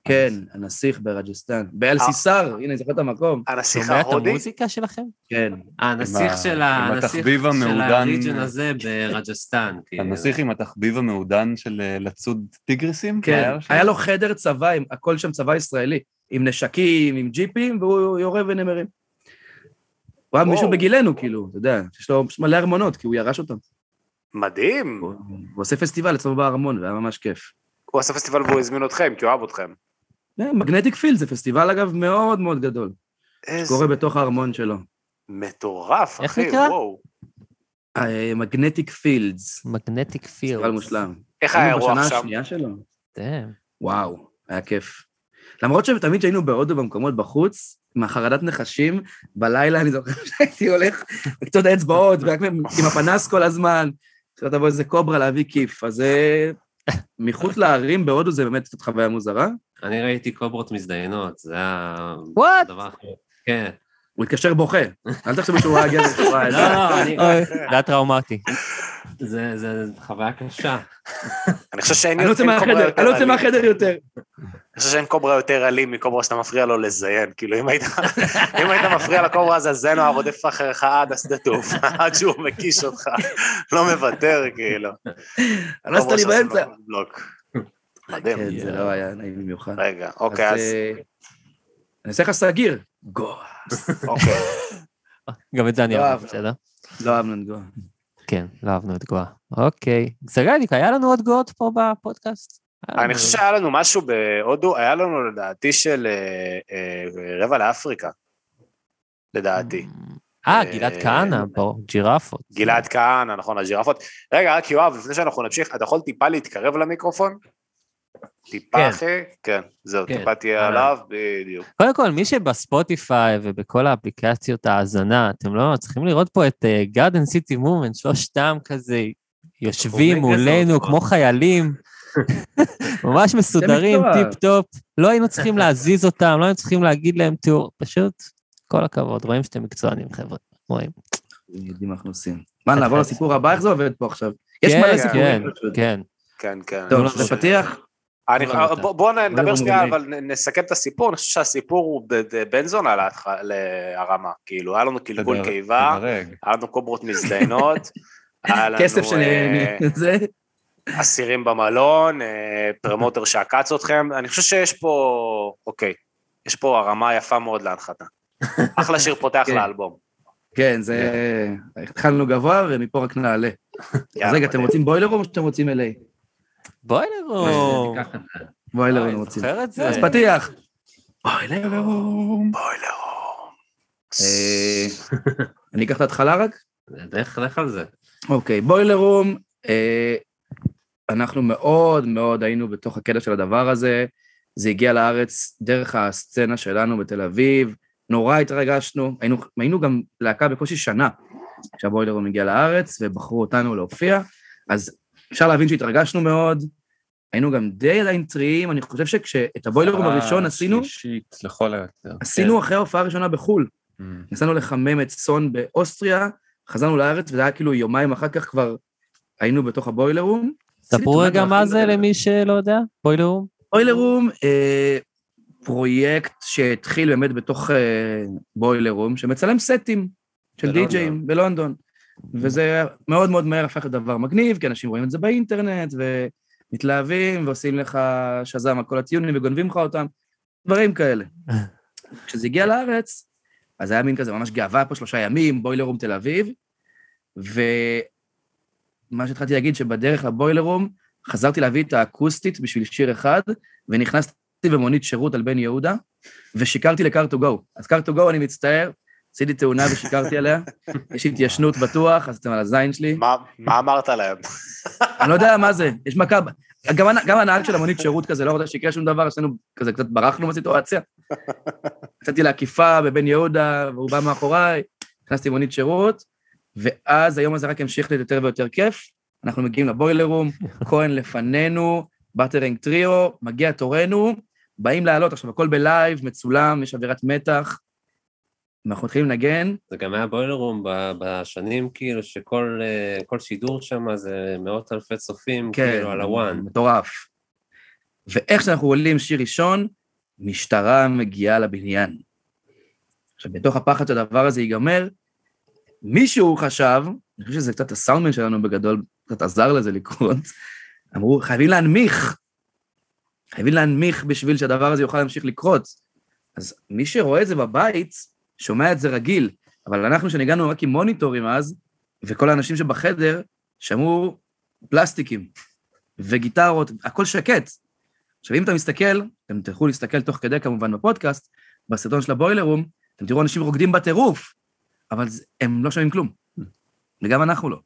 כן, הנסיך ברג'סטן, באלסיסר, הנה, זוכר את המקום. הנסיך ההודי? שומע את המוזיקה שלכם? כן. הנסיך של הריג'ן הזה ברג'סטן. הנסיך עם התחביב המעודן של לצוד טיגריסים? כן, היה לו חדר צבא, הכל שם צבא ישראלי, עם נשקים, עם ג'יפים, והוא יורה ונמרים. הוא היה מישהו בגילנו, כאילו, אתה יודע, יש לו מלא ארמונות, כי הוא ירש אותם. מדהים. הוא עושה פסטיבל אצלו בארמון, והיה ממש כיף. הוא עושה פסטיבל והוא הזמין אתכם, כי הוא אוהב אתכם. מגנטיק פילד, זה פסטיבל, אגב, מאוד מאוד גדול. שקורה בתוך הארמון שלו. מטורף, אחי, וואו. מגנטיק פילדס. מגנטיק פילדס. פסטיבל מושלם. איך היה אירוע עכשיו? בשנה השנייה שלו. וואו, היה כיף. למרות שתמיד שהיינו בהודו במקומות בחוץ, מהחרדת נחשים, בלילה אני זוכר שהייתי הולך לקטות האצבעות, עם הפנס כל הזמן, שאתה בוא איזה קוברה להביא כיף, אז מחוץ להרים בהודו זה באמת קצת חוויה מוזרה. אני ראיתי קוברות מזדיינות, זה היה... וואט? כן. הוא התקשר בוכה, אל תחשבו שהוא ראה גזר שורה. לא, לא, אני... זה טראומטי. זה חוויה קשה. אני חושב שאין מהחדר יותר. אני חושב שאין קוברה יותר אלים מקוברה שאתה מפריע לו לזיין, כאילו אם היית מפריע לקוברה הזה, זיין הוא עבודף אחריך עד השדה תעופה, עד שהוא מקיש אותך, לא מוותר כאילו. הרסת לי באמצע. מדהים. זה לא היה נעים במיוחד. רגע, אוקיי, אז... אני אעשה לך סגיר. גואה. אוקיי. גם את זה אני אוהב, בסדר? לא אהבנו את גואה. כן, לא אהבנו את גואה. אוקיי. סגרניק, היה לנו עוד גואות פה בפודקאסט? אני חושב שהיה לנו משהו בהודו, היה לנו לדעתי של רבע לאפריקה, לדעתי. אה, גלעד כהנה, בוא, ג'ירפות. גלעד כהנה, נכון, הג'ירפות. רגע, רק יואב, לפני שאנחנו נמשיך, אתה יכול טיפה להתקרב למיקרופון? טיפה אחרי? כן, זהו, טיפה תהיה עליו, בדיוק. קודם כל, מי שבספוטיפיי ובכל האפליקציות ההאזנה, אתם לא צריכים לראות פה את Garden City Movement, שלושתם כזה יושבים מולנו כמו חיילים, ממש מסודרים, טיפ-טופ, לא היינו צריכים להזיז אותם, לא היינו צריכים להגיד להם תיאור, פשוט כל הכבוד, רואים שאתם מקצוענים, חבר'ה, רואים. יודעים מה אנחנו עושים. מה, נעבור לסיפור הבא, איך זה עובד פה עכשיו? יש מלא סיפורים. כן, כן, כן. טוב, זה פתיח? בואו נדבר שנייה, אבל נסכם את הסיפור, אני חושב שהסיפור הוא בן זונה להרמה, כאילו, היה לנו קלגול קיבה, היה לנו קוברות מזדיינות, כסף שנראה מזה. אסירים במלון, פרמוטר שעקץ אתכם, אני חושב שיש פה, אוקיי, יש פה הרמה יפה מאוד להנחתה. אחלה שיר פותח לאלבום. כן, זה, התחלנו גבוה ומפה רק נעלה. אז רגע, אתם רוצים בוילר רום או שאתם רוצים אליי? בוילר רום. בוילר רום רוצים. אז פתיח. בוילר רום. בוילר רום. אני אקח את ההתחלה רק? דרך לך על זה. אוקיי, בוילר רום, אנחנו מאוד מאוד היינו בתוך הקדע של הדבר הזה, זה הגיע לארץ דרך הסצנה שלנו בתל אביב, נורא התרגשנו, היינו, היינו גם להקה בקושי שנה, כשהבוילר רום הגיע לארץ, ובחרו אותנו להופיע, אז אפשר להבין שהתרגשנו מאוד, היינו גם די עדיין טריים, אני חושב שכשאת הבוילר רום הראשון עשינו, עשינו אחרי ההופעה הראשונה בחול, נסענו לחמם את סון באוסטריה, חזרנו לארץ, וזה היה כאילו יומיים אחר כך כבר היינו בתוך הבוילר רום. ספרו רגע מה זה למי שלא יודע, בוילר רום? בוילר רום, פרויקט שהתחיל באמת בתוך בוילר רום, שמצלם סטים של די-ג'אים בלונדון, וזה מאוד מאוד מהר הפך לדבר מגניב, כי אנשים רואים את זה באינטרנט, ומתלהבים, ועושים לך שזם על כל הטיונים, וגונבים לך אותם, דברים כאלה. כשזה הגיע לארץ, אז היה מין כזה ממש גאווה פה שלושה ימים, בוילר רום תל אביב, ו... מה שהתחלתי להגיד שבדרך לבוילר רום, חזרתי להביא את האקוסטית בשביל שיר אחד, ונכנסתי במונית שירות על בן יהודה, ושיקרתי לקארטוגו. אז קארטוגו אני מצטער, עשיתי תאונה ושיקרתי עליה, יש התיישנות בטוח, אז אתם על הזין שלי. מה אמרת להם? אני לא יודע מה זה, יש מכה, גם הנהג של המונית שירות כזה, לא רוצה שיקרה שום דבר, עשינו כזה קצת ברחנו מהסיטואציה. יצאתי להקיפה בבן יהודה, והוא בא מאחוריי, נכנסתי במונית שירות, ואז היום הזה רק המשיך להיות יותר ויותר כיף, אנחנו מגיעים לבוילר רום, כהן לפנינו, באטרינג טריו, מגיע תורנו, באים לעלות, עכשיו הכל בלייב, מצולם, יש אווירת מתח, אנחנו מתחילים לנגן. זה גם היה בוילר רום בשנים, כאילו, שכל כל שידור שם זה מאות אלפי צופים, כן, כאילו, על הוואן. מטורף. ואיך שאנחנו עולים שיר ראשון, משטרה מגיעה לבניין. עכשיו, בתוך הפחד של הדבר הזה ייגמר, מישהו חשב, אני חושב שזה קצת הסאונדמן שלנו בגדול, קצת עזר לזה לקרות, אמרו, חייבים להנמיך, חייבים להנמיך בשביל שהדבר הזה יוכל להמשיך לקרות. אז מי שרואה את זה בבית, שומע את זה רגיל, אבל אנחנו שנגענו רק עם מוניטורים אז, וכל האנשים שבחדר, שמעו פלסטיקים וגיטרות, הכל שקט. עכשיו, אם אתה מסתכל, אתם תלכו להסתכל תוך כדי כמובן בפודקאסט, בסרטון של הבוילר רום, אתם תראו אנשים רוקדים בטירוף, אבל הם לא שומעים כלום, וגם אנחנו לא.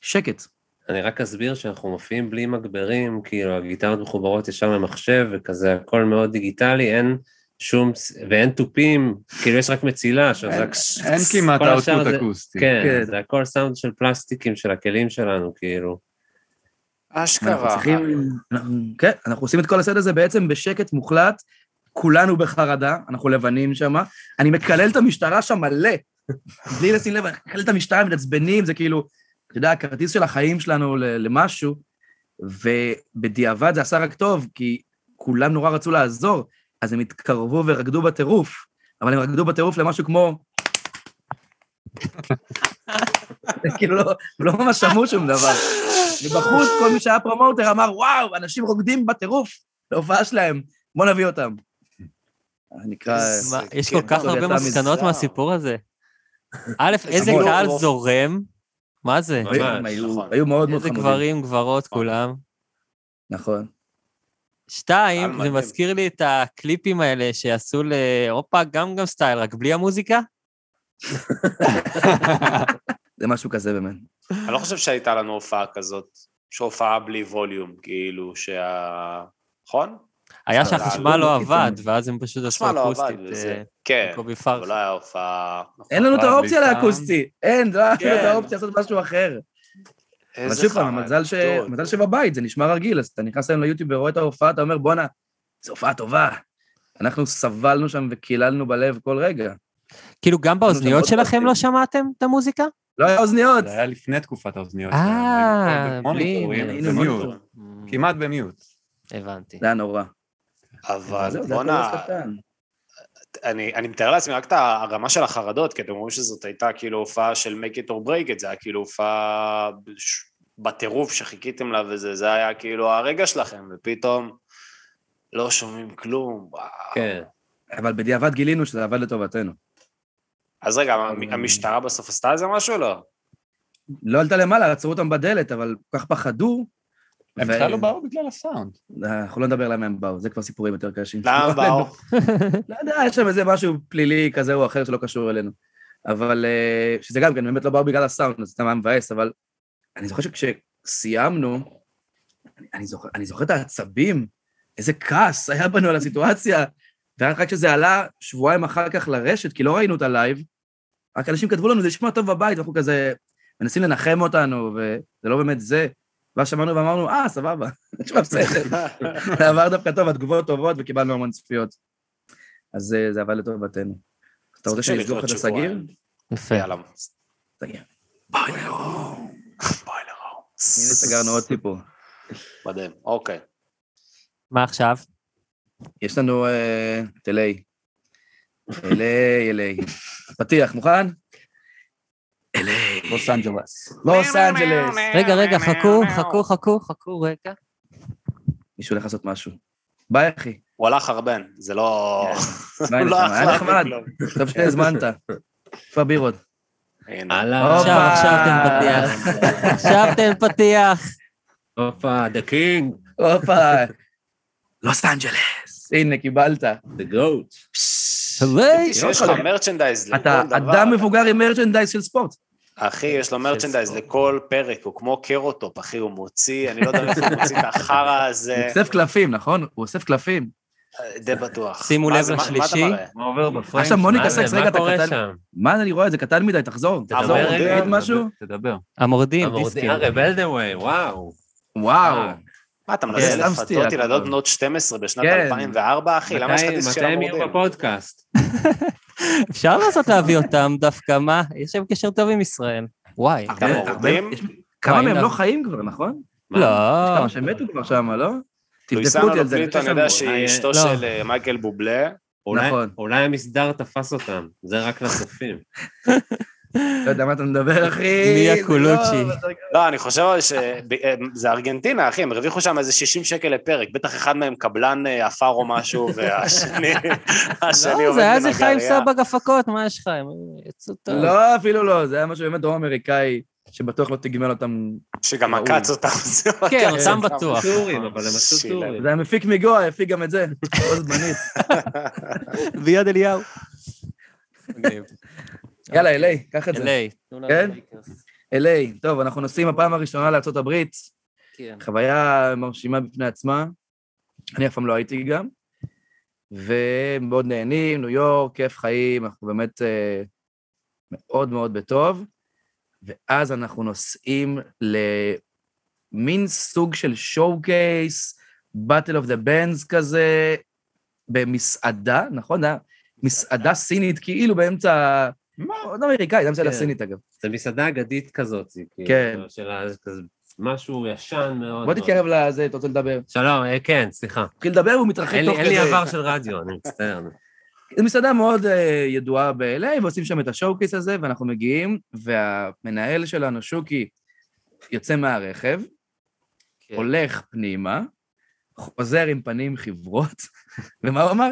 שקט. אני רק אסביר שאנחנו מופיעים בלי מגברים, כאילו הגיטרות מחוברות ישר למחשב, וכזה הכל מאוד דיגיטלי, אין שום, ואין טופים, כאילו יש רק מצילה, אין כמעט האוטפוט אקוסטי. כן, זה הכל סאונד של פלסטיקים, של הכלים שלנו, כאילו. אשכרה. כן, אנחנו עושים את כל הסד הזה בעצם בשקט מוחלט, כולנו בחרדה, אנחנו לבנים שם, אני מקלל את המשטרה שם מלא, בלי לשים לב, קל את המשטרה ונצבנים, זה כאילו, אתה יודע, הכרטיס של החיים שלנו למשהו, ובדיעבד זה עשה רק טוב, כי כולם נורא רצו לעזור, אז הם התקרבו ורקדו בטירוף, אבל הם רקדו בטירוף למשהו כמו... כאילו, לא ממש שמעו שום דבר. ובחוץ, כל מי שהיה פרומוטר אמר, וואו, אנשים רוקדים בטירוף, להופעה שלהם, בוא נביא אותם. יש כל כך הרבה מסקנות מהסיפור הזה. א', איזה קהל זורם, מה זה? היו מאוד מאוד חמודים. איזה גברים, גברות, כולם. נכון. שתיים, זה מזכיר לי את הקליפים האלה שעשו לאירופה גם גם סטייל, רק בלי המוזיקה? זה משהו כזה באמת. אני לא חושב שהייתה לנו הופעה כזאת, שהופעה בלי ווליום, כאילו שה... נכון? היה שהחשמל לא עבד, ואז הם פשוט עשו אקוסטית. כן, אולי ההופעה... אין לנו את האופציה לאקוסטי, אין, לא היה את האופציה לעשות משהו אחר. אבל שוב פעם, מזל שבבית, זה נשמע רגיל, אז אתה נכנס היום ליוטיוב ורואה את ההופעה, אתה אומר, בוא'נה, זו הופעה טובה. אנחנו סבלנו שם וקיללנו בלב כל רגע. כאילו גם באוזניות שלכם לא שמעתם את המוזיקה? לא היה אוזניות. זה היה לפני תקופת האוזניות. אה, במיוט. כמעט במיוט. הבנתי. זה היה נורא. אבל בוא'נה... אני, אני מתאר לעצמי רק את הרמה של החרדות, כי אתם אומרים שזאת הייתה כאילו הופעה של make it or break it, זה היה כאילו הופעה בטירוף שחיכיתם לה וזה, זה היה כאילו הרגע שלכם, ופתאום לא שומעים כלום. כן, אבל בדיעבד גילינו שזה עבד לטובתנו. אז רגע, המשטרה בסוף עשתה איזה משהו? לא. לא עלתה למעלה, עצרו אותם בדלת, אבל כל כך פחדו, הם בכלל לא באו בגלל הסאונד. אנחנו לא נדבר למה הם באו, זה כבר סיפורים יותר קשים. למה הם באו? לא יודע, יש שם איזה משהו פלילי כזה או אחר שלא קשור אלינו. אבל שזה גם כן, באמת לא באו בגלל הסאונד, אז זה מה מבאס, אבל אני זוכר שכשסיימנו, אני זוכר את העצבים, איזה כעס היה בנו על הסיטואציה, ורק שזה עלה שבועיים אחר כך לרשת, כי לא ראינו את הלייב, רק אנשים כתבו לנו, זה נשמע טוב בבית, ואנחנו כזה מנסים לנחם אותנו, וזה לא באמת זה. ואז שמענו ואמרנו, אה, סבבה, נשמע בסדר. זה עבר דווקא טוב, התגובות טובות, וקיבלנו המון צפיות. אז זה עבד לטובתנו. אתה רוצה שנסגור את הסגיר? יפה. יאללה. סגיר. בוילר רום. בוילר רום. הנה, סגרנו עוד טיפו. מדהים, אוקיי. מה עכשיו? יש לנו את אליי. אליי, אליי. פתיח, מוכן? אליי. לוס אנג'לס. לוס אנג'לס. רגע, רגע, חכו, חכו, חכו, חכו, רגע. מישהו הולך לעשות משהו. ביי, אחי. הוא הלך הרבן, זה לא... היה נחמד, טוב שהזמנת. איפה בירות? עכשיו, עכשיו אתם פתיח. עכשיו אתם פתיח. אופה, דה קינג. אופה. לוס אנג'לס. הנה, קיבלת. דה גוט. יש לו מרצ'נדייז לכל דבר. אתה אדם מבוגר עם מרצ'נדייז של ספורט. אחי, יש לו מרצ'נדייז לכל פרק, הוא כמו קרוטופ, אחי, הוא מוציא, אני לא יודע איך הוא מוציא את החרה הזה. הוא אוסף קלפים, נכון? הוא אוסף קלפים. די בטוח. שימו לב לשלישי. מה עובר בפריים? עכשיו מוניקה סקס, רגע, אתה קטן. מה אני רואה? זה קטן מדי, תחזור. תחזור, תגיד משהו. תדבר. המורדים, דיסקים. הרבלדווי, וואו. וואו. מה, אתה מנסה לפתות ילדות בנות שתים עשרה בשנת אלפיים וארבע, אחי? למה יש את הדיסק של המורדים? מתי הם יהיו בפודקאסט? אפשר לעשות להביא אותם דווקא, מה? יש להם קשר טוב עם ישראל. וואי. המורדים? כמה מהם לא חיים כבר, נכון? לא. יש כמה שמתו כבר שם, לא? לואיסאנה לופליטו, אני יודע שהיא אשתו של מייקל בובלה. אולי המסדר תפס אותם, זה רק לסופים. לא יודע מה אתה מדבר, אחי. מיה קולוצ'י. לא, אני חושב שזה ארגנטינה, אחי, הם הרוויחו שם איזה שישים שקל לפרק, בטח אחד מהם קבלן אפר או משהו, והשני עובד בנגריה. זה היה איזה חיים סבג הפקות, מה יש חיים? לא, אפילו לא, זה היה משהו באמת דרום אמריקאי, שבטוח לא תגמל אותם. שגם הקץ אותם. כן, אותם בטוח. זה המפיק מגואה, הפיק גם את זה. ביד אליהו. יאללה, אליי, קח את זה. אליי. כן? אליי. טוב, אנחנו נוסעים הפעם הראשונה לארצות הברית. כן. חוויה מרשימה בפני עצמה. אני אף פעם לא הייתי גם. ומאוד נהנים, ניו יורק, כיף חיים, אנחנו באמת מאוד מאוד בטוב. ואז אנחנו נוסעים למין סוג של שואו-קייס, Battle of the Bands כזה, במסעדה, נכון? מסעדה סינית, כאילו באמצע... מה? עוד אמריקאי, זה מסעדה סינית אגב. זה מסעדה אגדית כזאת, כן. משהו ישן מאוד. בוא תתקרב לזה, אתה רוצה לדבר. שלום, כן, סליחה. תתחיל לדבר, הוא מתרחק תוך כדי. אין לי עבר של רדיו, אני מצטער. זו מסעדה מאוד ידועה ב-אל איי, ועושים שם את השואו-קייס הזה, ואנחנו מגיעים, והמנהל שלנו, שוקי, יוצא מהרכב, הולך פנימה, חוזר עם פנים חברות, ומה הוא אמר?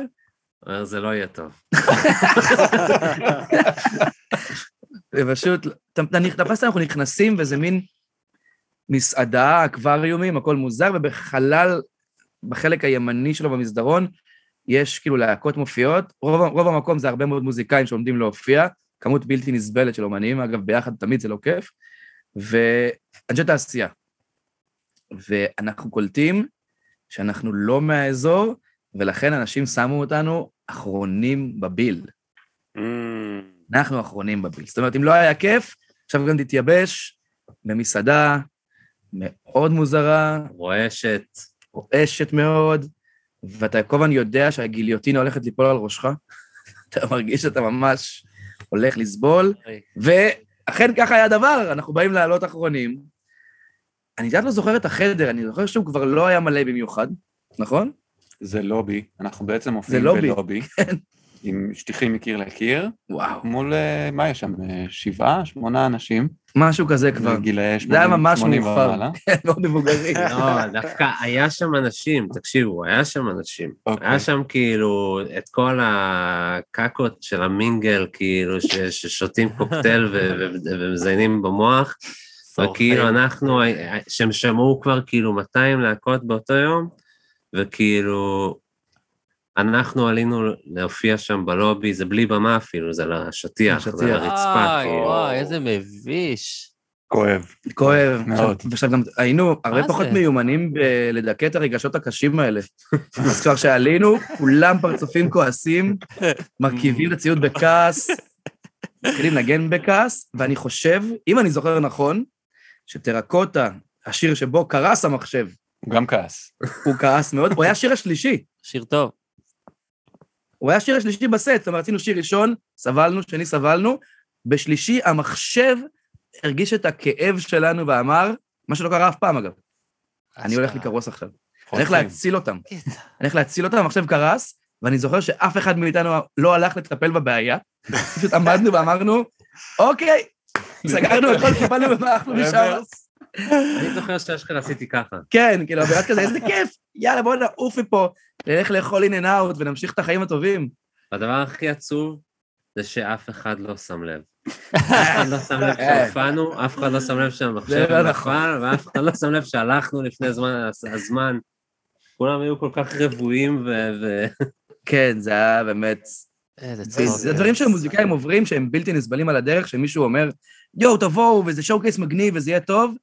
זה לא יהיה טוב. ופשוט, תפסת, אנחנו נכנסים, וזה מין מסעדה, אקווריומים, הכל מוזר, ובחלל, בחלק הימני שלו במסדרון, יש כאילו להקות מופיעות, רוב, רוב המקום זה הרבה מאוד מוזיקאים שעומדים להופיע, כמות בלתי נסבלת של אומנים, אגב, ביחד תמיד זה לא כיף, ואנשי תעשייה. ואנחנו קולטים שאנחנו לא מהאזור, ולכן אנשים שמו אותנו אחרונים בביל. Mm. אנחנו אחרונים בביל. זאת אומרת, אם לא היה כיף, עכשיו גם תתייבש במסעדה, מאוד מוזרה, רועשת, רועשת מאוד, ואתה כובן יודע שהגיליוטינה הולכת ליפול על ראשך, אתה מרגיש שאתה ממש הולך לסבול, ואכן ככה היה הדבר, אנחנו באים לעלות אחרונים, אני יודעת לא זוכר את החדר, אני זוכר שהוא כבר לא היה מלא במיוחד, נכון? זה לובי, אנחנו בעצם מופיעים בלובי, עם שטיחים מקיר לקיר, וואו. מול, מה יש שם? שבעה, שמונה אנשים. משהו כזה כבר. גילאי שמונים. זה היה ממש מוכפר. לא מבוגרים. לא, דווקא היה שם אנשים, תקשיבו, היה שם אנשים. היה שם כאילו את כל הקקות של המינגל, כאילו ששותים קוקטייל ומזיינים במוח, וכאילו אנחנו, שהם שמעו כבר כאילו מאתיים להקות באותו יום, וכאילו... אנחנו עלינו להופיע שם בלובי, זה בלי במה אפילו, זה לשטיח, זה לרצפה. איי, וואי, איזה מביש. כואב. כואב. מאוד. עכשיו גם היינו הרבה פחות מיומנים לדכא את הרגשות הקשים האלה. אז כבר שעלינו, כולם פרצופים כועסים, מרכיבים לציוד בכעס, מתחילים לנגן בכעס, ואני חושב, אם אני זוכר נכון, שטרקוטה, השיר שבו קרס המחשב. הוא גם כעס. הוא כעס מאוד, הוא היה השיר השלישי. שיר טוב. הוא היה שיר השלישי בסט, זאת אומרת, רצינו שיר ראשון, סבלנו, שני סבלנו, בשלישי המחשב הרגיש את הכאב שלנו ואמר, מה שלא קרה אף פעם אגב, אני הולך לקרוס עכשיו, אני הולך להציל אותם, אני הולך להציל אותם, המחשב קרס, ואני זוכר שאף אחד מאיתנו לא הלך לטפל בבעיה, פשוט עמדנו ואמרנו, אוקיי, סגרנו את כל קיבלנו ובאחנו משם. אני זוכר שאשכרה עשיתי ככה. כן, כאילו, אווירת כזה, איזה כיף, יאללה, בואו נעוף מפה, נלך לאכול אין אין אאוט ונמשיך את החיים הטובים. הדבר הכי עצוב זה שאף אחד לא שם לב. אף אחד לא שם לב שהופענו, אף אחד לא שם לב שהמחשב נפל, ואף אחד לא שם לב שהלכנו לפני הזמן. כולם היו כל כך רבועים ו... כן, זה היה באמת... זה דברים שהמוזיקאים עוברים שהם בלתי נסבלים על הדרך, שמישהו אומר, יואו, תבואו, וזה שואו-קייס מגניב, וזה יהיה טוב,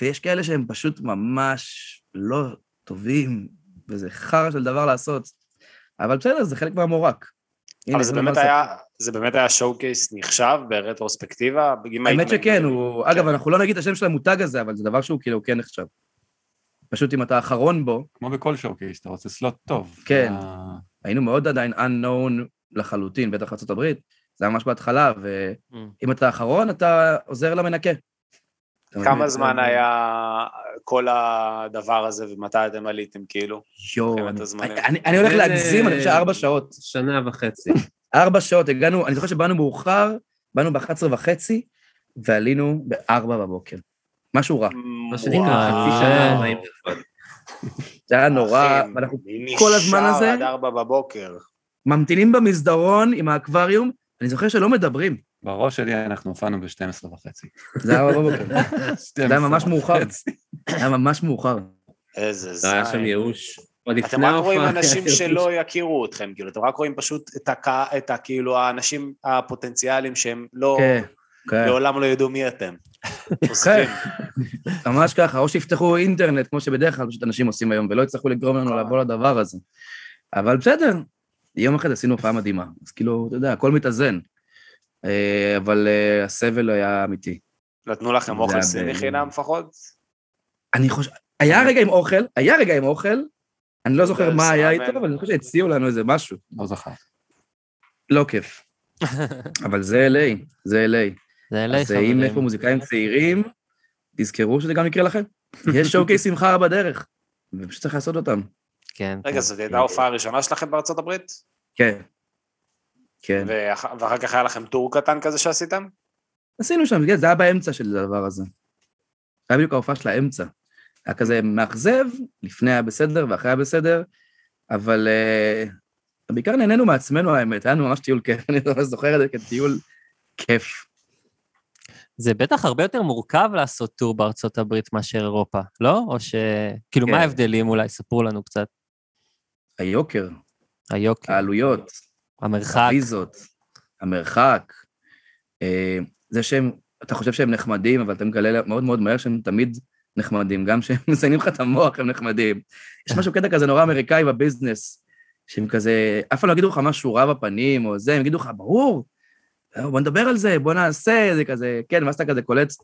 ויש כאלה שהם פשוט ממש לא טובים, וזה חרא של דבר לעשות. אבל בסדר, זה חלק מהמורק. אבל זה באמת היה, זה באמת היה שואו-קייס נחשב ברטרוספקטיבה? האמת שכן, הוא, אגב, אנחנו לא נגיד את השם של המותג הזה, אבל זה דבר שהוא כאילו כן נחשב. פשוט אם אתה אחרון בו... כמו בכל שואו-קייס, אתה רוצה סלוט טוב. כן, היינו מאוד עדיין unknown לחלוטין, בטח ארצות הברית, זה ממש בהתחלה, ואם אתה אחרון, אתה עוזר למנקה. כמה זמן היה כל הדבר הזה, ומתי אתם עליתם כאילו? יואו, אני הולך להגזים, אני חושב ארבע שעות. שנה וחצי. ארבע שעות, הגענו, אני זוכר שבאנו מאוחר, באנו ב-אחת עשרה וחצי, ועלינו ב-ארבע בבוקר. משהו רע. מה שנקרא, חצי שנה, רעים לבד. זה היה נורא, ואנחנו כל הזמן הזה... עד ארבע בבוקר. ממתינים במסדרון עם האקווריום, אני זוכר שלא מדברים. בראש שלי אנחנו הופענו ב-שתים עשרה וחצי. זה היה בבוקר. זה היה ממש מאוחר. היה ממש מאוחר. איזה זי. זה היה שם ייאוש. אתם רק רואים אנשים שלא יכירו אתכם, כאילו, אתם רק רואים פשוט את האנשים הפוטנציאליים שהם לא, לעולם לא ידעו מי אתם. כן. ממש ככה, או שיפתחו אינטרנט, כמו שבדרך כלל אנשים עושים היום, ולא יצטרכו לגרום לנו לבוא לדבר הזה. אבל בסדר. יום אחד עשינו פעם מדהימה, אז כאילו, אתה יודע, הכל מתאזן, אבל הסבל היה אמיתי. נתנו לכם אוכל סיני חינם פחות? אני חושב, היה רגע עם אוכל, היה רגע עם אוכל, אני לא זוכר מה היה איתו, אבל אני חושב שהציעו לנו איזה משהו. לא זוכר. לא כיף. אבל זה אליי, זה אליי. זה אליי, חברים. אז אם יש פה מוזיקאים צעירים, תזכרו שזה גם יקרה לכם. יש שואו-קייס שמחה בדרך, ופשוט צריך לעשות אותם. רגע, זאת הייתה ההופעה הראשונה שלכם בארצות הברית? כן. ואחר כך היה לכם טור קטן כזה שעשיתם? עשינו שם, זה היה באמצע של הדבר הזה. היה בדיוק ההופעה של האמצע. היה כזה מאכזב, לפני היה בסדר ואחרי היה בסדר, אבל בעיקר נהנינו מעצמנו האמת, היה לנו ממש טיול כיף, אני זוכר את זה כטיול כיף. זה בטח הרבה יותר מורכב לעשות טור בארצות הברית מאשר אירופה, לא? או ש... כאילו, מה ההבדלים אולי? ספרו לנו קצת. היוקר. היוקר. העלויות. המרחק. הוויזות. המרחק. זה שהם, אתה חושב שהם נחמדים, אבל אתה מגלה מאוד מאוד מהר שהם תמיד נחמדים, גם שהם מסיינים לך את המוח, הם נחמדים. יש משהו קטע כזה נורא אמריקאי בביזנס, שהם כזה, אף פעם לא יגידו לך משהו רע בפנים, או זה, הם יגידו לך, ברור, בוא נדבר על זה, בוא נעשה, זה כזה, כן, מה שאתה כזה קולץ,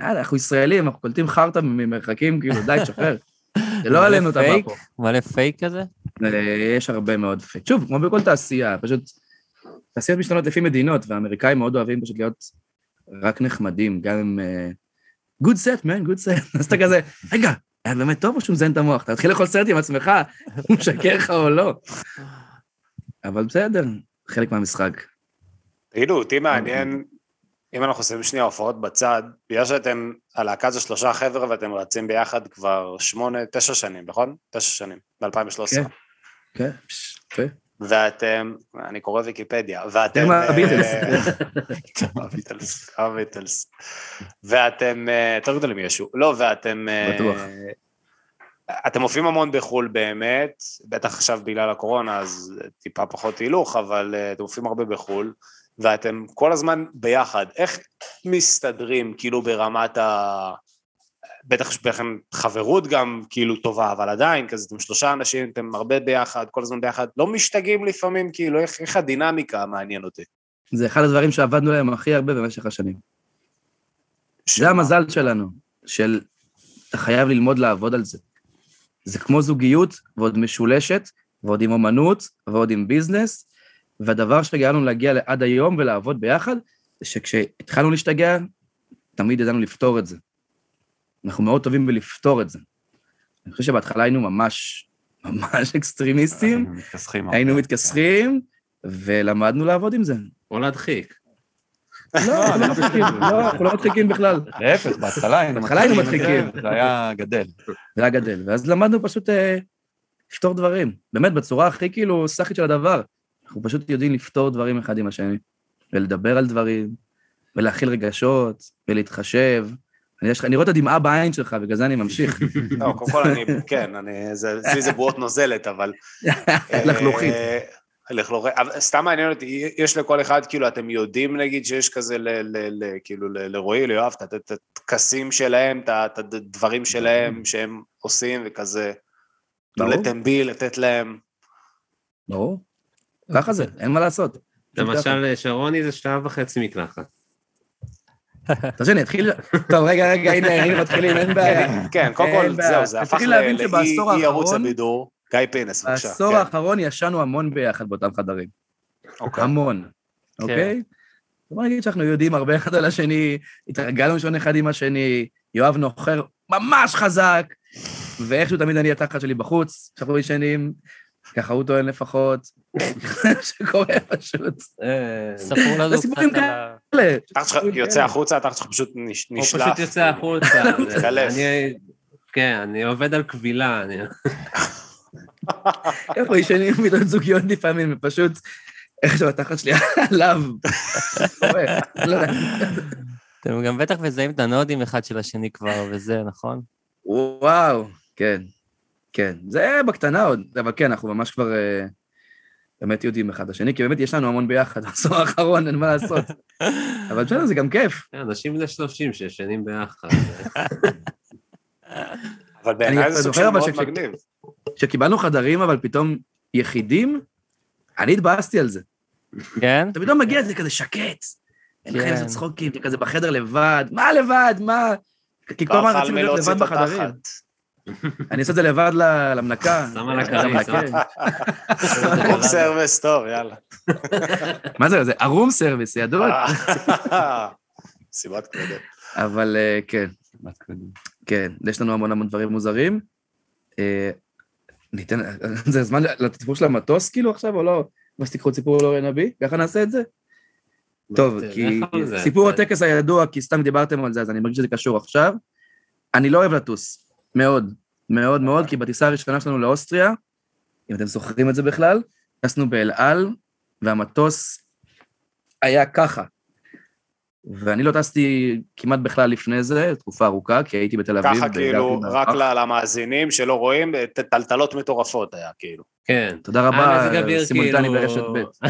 אנחנו ישראלים, אנחנו קולטים חרטה ממרחקים, כאילו די, תשחרר. זה לא עלינו את הבא פה. מלא פייק כזה? יש הרבה מאוד פייק. שוב, כמו בכל תעשייה, פשוט, תעשיות משתנות לפי מדינות, והאמריקאים מאוד אוהבים פשוט להיות רק נחמדים, גם עם good set, man, good set. אז אתה כזה, רגע, היה באמת טוב או שהוא מזיין את המוח? אתה מתחיל לאכול סרט עם עצמך, הוא משקר לך או לא. אבל בסדר, חלק מהמשחק. תגידו, אותי מעניין, אם אנחנו עושים שנייה הופעות בצד, בגלל שאתם, הלהקה זו שלושה חבר'ה, ואתם רצים ביחד כבר שמונה, תשע שנים, נכון? תשע שנים, ב-אלפיים ושלוש עשרה. כן, כן, כן. ואתם, אני קורא ויקיפדיה, ואתם... הביטלס. הביטלס, הביטלס. ואתם, יותר גדולים ישו, לא, ואתם... בטוח. אתם מופיעים המון בחול באמת, בטח עכשיו בגלל הקורונה, אז טיפה פחות תהילוך, אבל אתם מופיעים הרבה בחול, ואתם כל הזמן ביחד, איך מסתדרים כאילו ברמת ה... בטח שבכם חברות גם כאילו טובה, אבל עדיין, כזה אתם שלושה אנשים, אתם הרבה ביחד, כל הזמן ביחד, לא משתגעים לפעמים, כאילו איך, איך הדינמיקה מעניין אותי. זה אחד הדברים שעבדנו להם הכי הרבה במשך השנים. ש... זה המזל שלנו, של אתה חייב ללמוד לעבוד על זה. זה כמו זוגיות, ועוד משולשת, ועוד עם אומנות, ועוד עם ביזנס, והדבר שגענו להגיע לעד היום ולעבוד ביחד, שכשהתחלנו להשתגע, תמיד ידענו לפתור את זה. אנחנו מאוד טובים בלפתור את זה. אני חושב שבהתחלה היינו ממש, ממש אקסטרימיסטים, היינו מתכסחים, ולמדנו לעבוד עם זה. או להדחיק. לא, אנחנו לא מדחיקים בכלל. להפך, בהתחלה היינו מדחיקים. זה היה גדל. זה היה גדל, ואז למדנו פשוט לפתור דברים. באמת, בצורה הכי כאילו סחית של הדבר. אנחנו פשוט יודעים לפתור דברים אחד עם השני, ולדבר על דברים, ולהכיל רגשות, ולהתחשב. אני רואה את הדמעה בעין שלך, בגלל זה אני ממשיך. לא, קודם כל אני, כן, אצלי זה בועות נוזלת, אבל... לחלוכית. סתם מעניין אותי, יש לכל אחד, כאילו, אתם יודעים, נגיד, שיש כזה, כאילו, לרועי, ליואב, את התקסים שלהם, את הדברים שלהם, שהם עושים, וכזה, לתמביל, לתת להם. ברור. ככה זה, אין מה לעשות. למשל, שרוני זה שעה וחצי מקלחת. אתה שאני אתחיל... טוב, רגע, רגע, הנה מתחילים, אין בעיה. כן, קודם כל, זהו, זה הפך לאי ערוץ הבידור. גיא פינס, בבקשה. בעשור האחרון ישנו המון ביחד באותם חדרים. המון, אוקיי? זאת אומרת, נגיד שאנחנו יודעים הרבה אחד על השני, התרגלנו שון אחד עם השני, יואב נוחר ממש חזק, ואיכשהו תמיד אני התחת שלי בחוץ, שאנחנו ישנים... ככה הוא טוען לפחות, שקורה פשוט. ספרו לנו קצת על ה... יוצא החוצה, אתה פשוט נשלח. הוא פשוט יוצא החוצה. תחלף. כן, אני עובד על קבילה. אנחנו ישנים מידות זוגיות לפעמים, ופשוט, איך שהוא התחת שלי עליו. אתם גם בטח מזהים את הנודים אחד של השני כבר, וזה, נכון? וואו, כן. כן, זה בקטנה עוד, אבל כן, אנחנו ממש כבר באמת יודעים אחד השני, כי באמת יש לנו המון ביחד, עשור האחרון, אין מה לעשות. אבל בסדר, זה גם כיף. אנשים בני שלושים שישנים ביחד. אבל בעיניי זה סוג של מאוד מגניב. כשקיבלנו חדרים, אבל פתאום יחידים, אני התבאסתי על זה. כן? אתה פתאום מגיע, זה כזה שקט. אין לכם איזה צחוקים, זה כזה בחדר לבד. מה לבד? מה? כי כל מה רצים להיות לבד בחדרים. אני עושה את זה לבד למנקה. שמה לקרי, שמה. רום סרוויס טוב, יאללה. מה זה? זה הרום סרוויס, ידעות. סיבת קודם. אבל כן. סיבת קודם. כן, יש לנו המון המון דברים מוזרים. ניתן, זה הזמן לתפור של המטוס כאילו עכשיו, או לא? מה שתיקחו ציפור לא רנבי? ככה נעשה את זה? טוב, כי סיפור הטקס הידוע, כי סתם דיברתם על זה, אז אני מרגיש שזה קשור עכשיו. אני לא אוהב לטוס. מאוד, מאוד מאוד, כי בטיסה הראשונה שלנו לאוסטריה, אם אתם זוכרים את זה בכלל, טסנו באלעל, והמטוס היה ככה. ואני לא טסתי כמעט בכלל לפני זה, תקופה ארוכה, כי הייתי בתל אביב. ככה כאילו, רק למאזינים שלא רואים, טלטלות מטורפות היה כאילו. כן. תודה רבה, סימולטני ברשת ב'.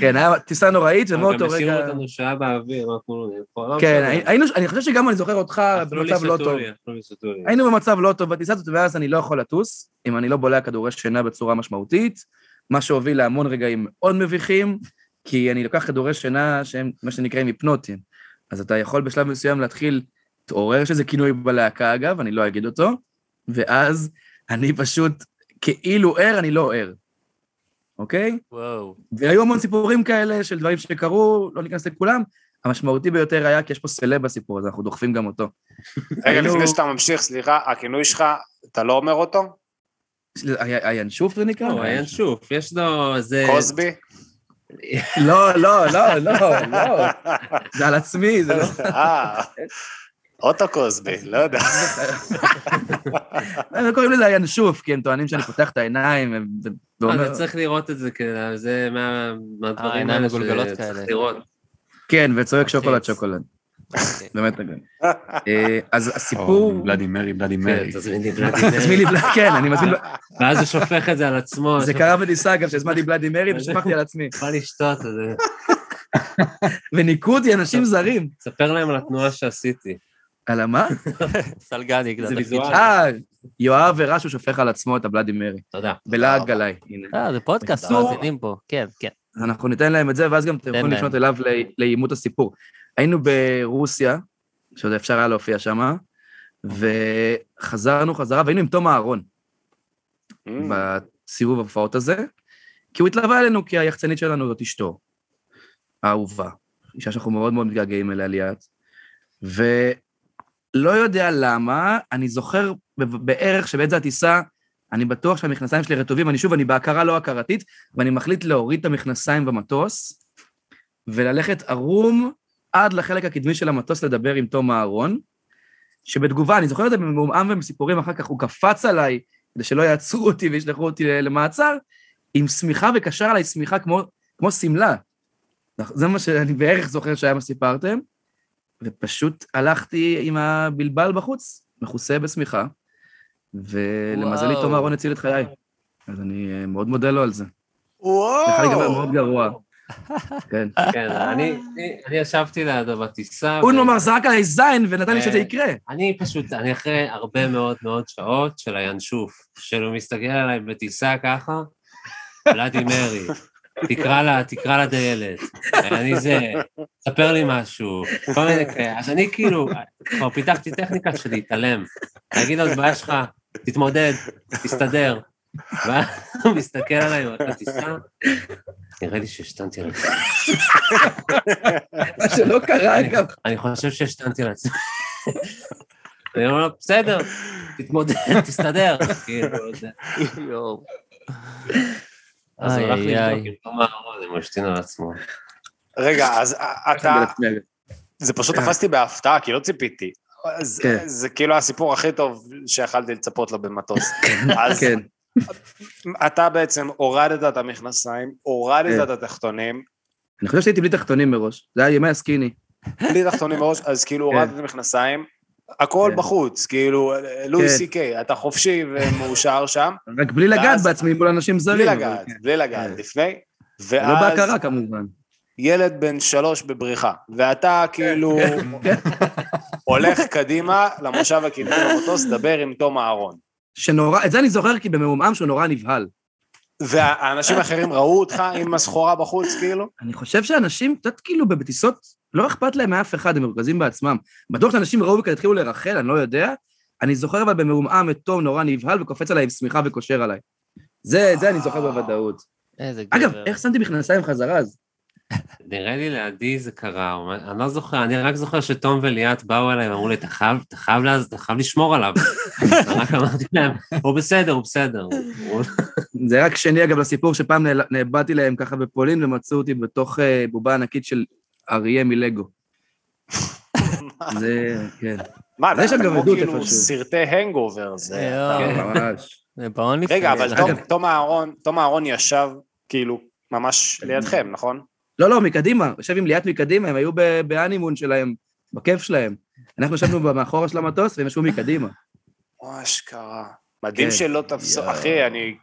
כן, היה טיסה נוראית, ומאותו רגע... גם השאירו אותנו שעה באוויר, אנחנו... כן, אני חושב שגם אני זוכר אותך במצב לא טוב. היינו במצב לא טוב בטיסה הזאת, ואז אני לא יכול לטוס, אם אני לא בולע כדורי שינה בצורה משמעותית, מה שהוביל להמון רגעים מאוד מביכים, כי אני לוקח כדורי שינה שהם מה שנקרא היפנוטיים, אז אתה יכול בשלב מסוים להתחיל, תעורר שזה כינוי בלהקה אגב, אני לא אגיד אותו, ואז אני פשוט כאילו ער, אני לא ער, אוקיי? וואו. והיו המון סיפורים כאלה של דברים שקרו, לא ניכנס לכולם, המשמעותי ביותר היה, כי יש פה סלב בסיפור, אז אנחנו דוחפים גם אותו. רגע, לפני שאתה ממשיך, סליחה, הכינוי שלך, אתה לא אומר אותו? הינשוף זה נקרא? לא, הינשוף, יש לו איזה... קוסבי? לא, לא, לא, לא, לא. זה על עצמי, זה לא... אה, אוטו קוסבי, לא יודע. הם קוראים לזה הינשוף, כי הם טוענים שאני פותח את העיניים. אני צריך לראות את זה, זה מהדברים האלה שצריך לראות. כן, וצורק שוקולד שוקולד. באמת נגן. אז הסיפור... בלדי מרי, בלדי מרי. תזמין לי בלדי מרי. תזמין לי בלדי, כן, אני מזמין... ואז הוא שופך את זה על עצמו. זה קרה בדיסה, אגב, שהזמנתי בלדי מרי ושפכתי על עצמי. מה לשתות, זה... וניקותי אנשים זרים. ספר להם על התנועה שעשיתי. על המה? סלגני, כזה ויזואל. אה, יואב ורשו שופך על עצמו את הבלדי מרי. תודה. בלעג עליי. אה, זה פודקאסט, מאזינים פה. כן, כן. אנחנו ניתן להם את זה, ואז גם אתם יכולים לפנות אליו לאימות הסיפור. היינו ברוסיה, שעוד אפשר היה להופיע שם, וחזרנו חזרה, והיינו עם תום אהרון, בסיבוב ההופעות הזה, כי הוא התלווה אלינו, כי היחצנית שלנו זאת אשתו, האהובה, אישה שאנחנו מאוד מאוד מתגעגעים אליה ליד, ולא יודע למה, אני זוכר בערך שבעת זה הטיסה, אני בטוח שהמכנסיים שלי רטובים, אני שוב, אני בהכרה לא הכרתית, ואני מחליט להוריד את המכנסיים במטוס, וללכת ערום עד לחלק הקדמי של המטוס לדבר עם תום אהרון, שבתגובה, אני זוכר את זה במעומעם ומסיפורים, אחר כך הוא קפץ עליי, כדי שלא יעצרו אותי וישלחו אותי למעצר, עם סמיכה וקשר עליי סמיכה כמו, כמו סמלה. זה מה שאני בערך זוכר שהיה מה סיפרתם, ופשוט הלכתי עם הבלבל בחוץ, מחוסה בסמיכה, ולמזלי תום אהרון הציל את חיי, אז אני מאוד מודה לו על זה. וואו! זה חלק מאוד גרוע. כן. כן, אני ישבתי לידו בטיסה. הוא נאמר, זרק עליי זין ונתן לי שזה יקרה. אני פשוט, אני אחרי הרבה מאוד מאוד שעות של הינשוף, שהוא מסתכל עליי בטיסה ככה, ולדי מרי, תקרא לה, תקרא לה דיילת, אני זה, ספר לי משהו, כל מיני כאלה, אז אני כאילו, כבר פיתחתי טכניקה של להתעלם, להגיד לו, בעיה שלך, תתמודד, תסתדר, והוא מסתכל עליי, ואתה תסתכל, נראה לי שהשתנתי על עצמי. מה שלא קרה, אגב. אני חושב שהשתנתי על עצמי. אני אומר לו, בסדר, תתמודד, תסתדר, כאילו, זה, יואו. אז הוא הולך לבדוק עם תום אהרון, הוא השתין על עצמו. רגע, אז אתה... זה פשוט תפסתי בהפתעה, כי לא ציפיתי. זה כאילו הסיפור הכי טוב שיכלתי לצפות לו במטוס. אז אתה בעצם הורדת את המכנסיים, הורדת את התחתונים. אני חושב שהייתי בלי תחתונים מראש, זה היה ימי הסקיני. בלי תחתונים מראש, אז כאילו הורדת את המכנסיים, הכל בחוץ, כאילו, לואי סי קיי, אתה חופשי ומאושר שם. רק בלי לגעת בעצמי, מול אנשים זרים. בלי לגעת, בלי לגעת, לפני. לא בהכרה כמובן. ילד בן שלוש בבריחה, ואתה כאילו הולך קדימה למושב הקדמי למטוס, דבר עם תום אהרון. שנורא, את זה אני זוכר כי במעומעם שהוא נורא נבהל. והאנשים האחרים ראו אותך עם הסחורה בחוץ, כאילו? אני חושב שאנשים, קצת כאילו בבטיסות, לא אכפת להם מאף אחד, הם מרוכזים בעצמם. בטוח שאנשים ראו וכאלה התחילו לרחל, אני לא יודע, אני זוכר אבל במעומעם את תום נורא נבהל, וקופץ עליי עם סמיכה וקושר עליי. זה, זה אני זוכר בוודאות. אגב, איך שמתי מכנסיים חזרה אז? נראה לי לעדי זה קרה, אני לא זוכר, אני רק זוכר שתום וליאת באו אליי ואמרו לי, אתה חייב לה, אתה חייב לשמור עליו. רק אמרתי להם, הוא בסדר, הוא בסדר. זה רק שני אגב לסיפור שפעם נאבדתי להם ככה בפולין, ומצאו אותי בתוך בובה ענקית של אריה מלגו. זה, כן. מה, זה כמו כאילו סרטי הנגאובר, זה... ממש. רגע, אבל תום אהרון ישב כאילו ממש לידכם, נכון? לא, לא, מקדימה, יושב עם ליאת מקדימה, הם היו באנימון שלהם, בכיף שלהם. אנחנו ישבנו במאחורה של המטוס, והם ישבו מקדימה. וואי, שקרה. מדהים שלא תפסו, אחי, אני...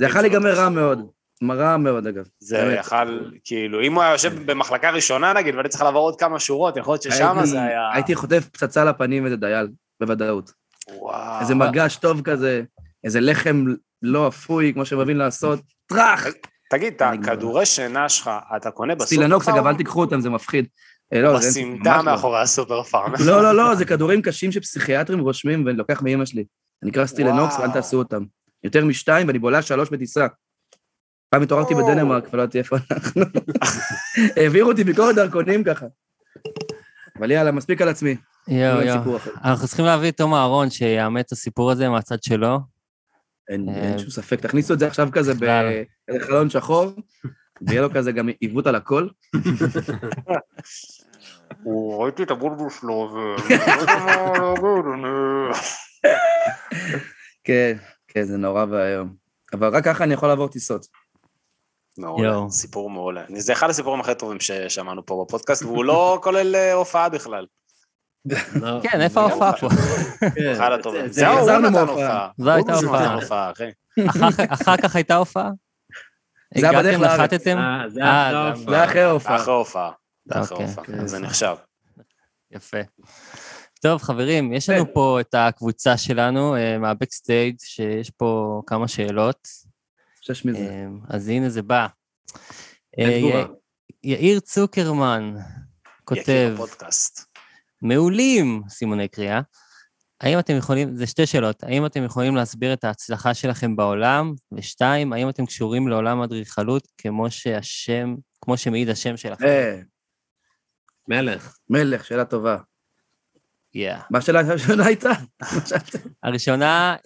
זה יכל להיגמר רע מאוד, מרע מאוד, אגב. זה יכל, כאילו, אם הוא היה יושב במחלקה ראשונה, נגיד, ואני צריך לעבור עוד כמה שורות, יכול להיות ששם זה היה... הייתי חוטף פצצה לפנים איזה דייל, בוודאות. וואו. איזה מגש טוב כזה, איזה לחם לא אפוי, כמו שמבין לעשות, טרח! תגיד, את הכדורי שינה שלך, אתה קונה בסופר פארם? סטילנוקס, אגב, אל תיקחו אותם, זה מפחיד. בסמטה מאחורי הסופר פארם. לא, לא, לא, זה כדורים קשים שפסיכיאטרים רושמים, ואני לוקח מאמא שלי. אני אקרא סטילנוקס, אל תעשו אותם. יותר משתיים, ואני בולה שלוש בטיסה. פעם התעוררתי בדנמרק, ולא הייתי איפה אנחנו. העבירו אותי ביקורת דרכונים ככה. אבל יאללה, מספיק על עצמי. יאו, יאו. אנחנו צריכים להביא את תום אהרון, שיאמת את הסיפור הזה מהצד שלו. אין שום ספק, תכניסו את זה עכשיו כזה בחלון שחור, ויהיה לו כזה גם עיוות על הכל. הוא ראיתי את הבולבול שלו, כן, כן, זה נורא והיום. אבל רק ככה אני יכול לעבור טיסות. מעולה, סיפור מעולה. זה אחד הסיפורים הכי טובים ששמענו פה בפודקאסט, והוא לא כולל הופעה בכלל. כן, איפה ההופעה פה? אחד הטובים. זה עזרנו מההופעה. זו הייתה הופעה. אחר כך הייתה הופעה? זה היה בדרך לחתתם? זה אחרי ההופעה. אחרי ההופעה. זה נחשב. יפה. טוב, חברים, יש לנו פה את הקבוצה שלנו, מהבקסטייג, שיש פה כמה שאלות. שש מזה. אז הנה זה בא. יאיר צוקרמן כותב... יקיר הפודקאסט. מעולים, סימוני קריאה. האם אתם יכולים, זה שתי שאלות, האם אתם יכולים להסביר את ההצלחה שלכם בעולם? ושתיים, האם אתם קשורים לעולם הדריכלות כמו שהשם, כמו שמעיד השם שלכם? מלך. מלך, שאלה טובה. מה השאלה הראשונה הייתה? הראשונה,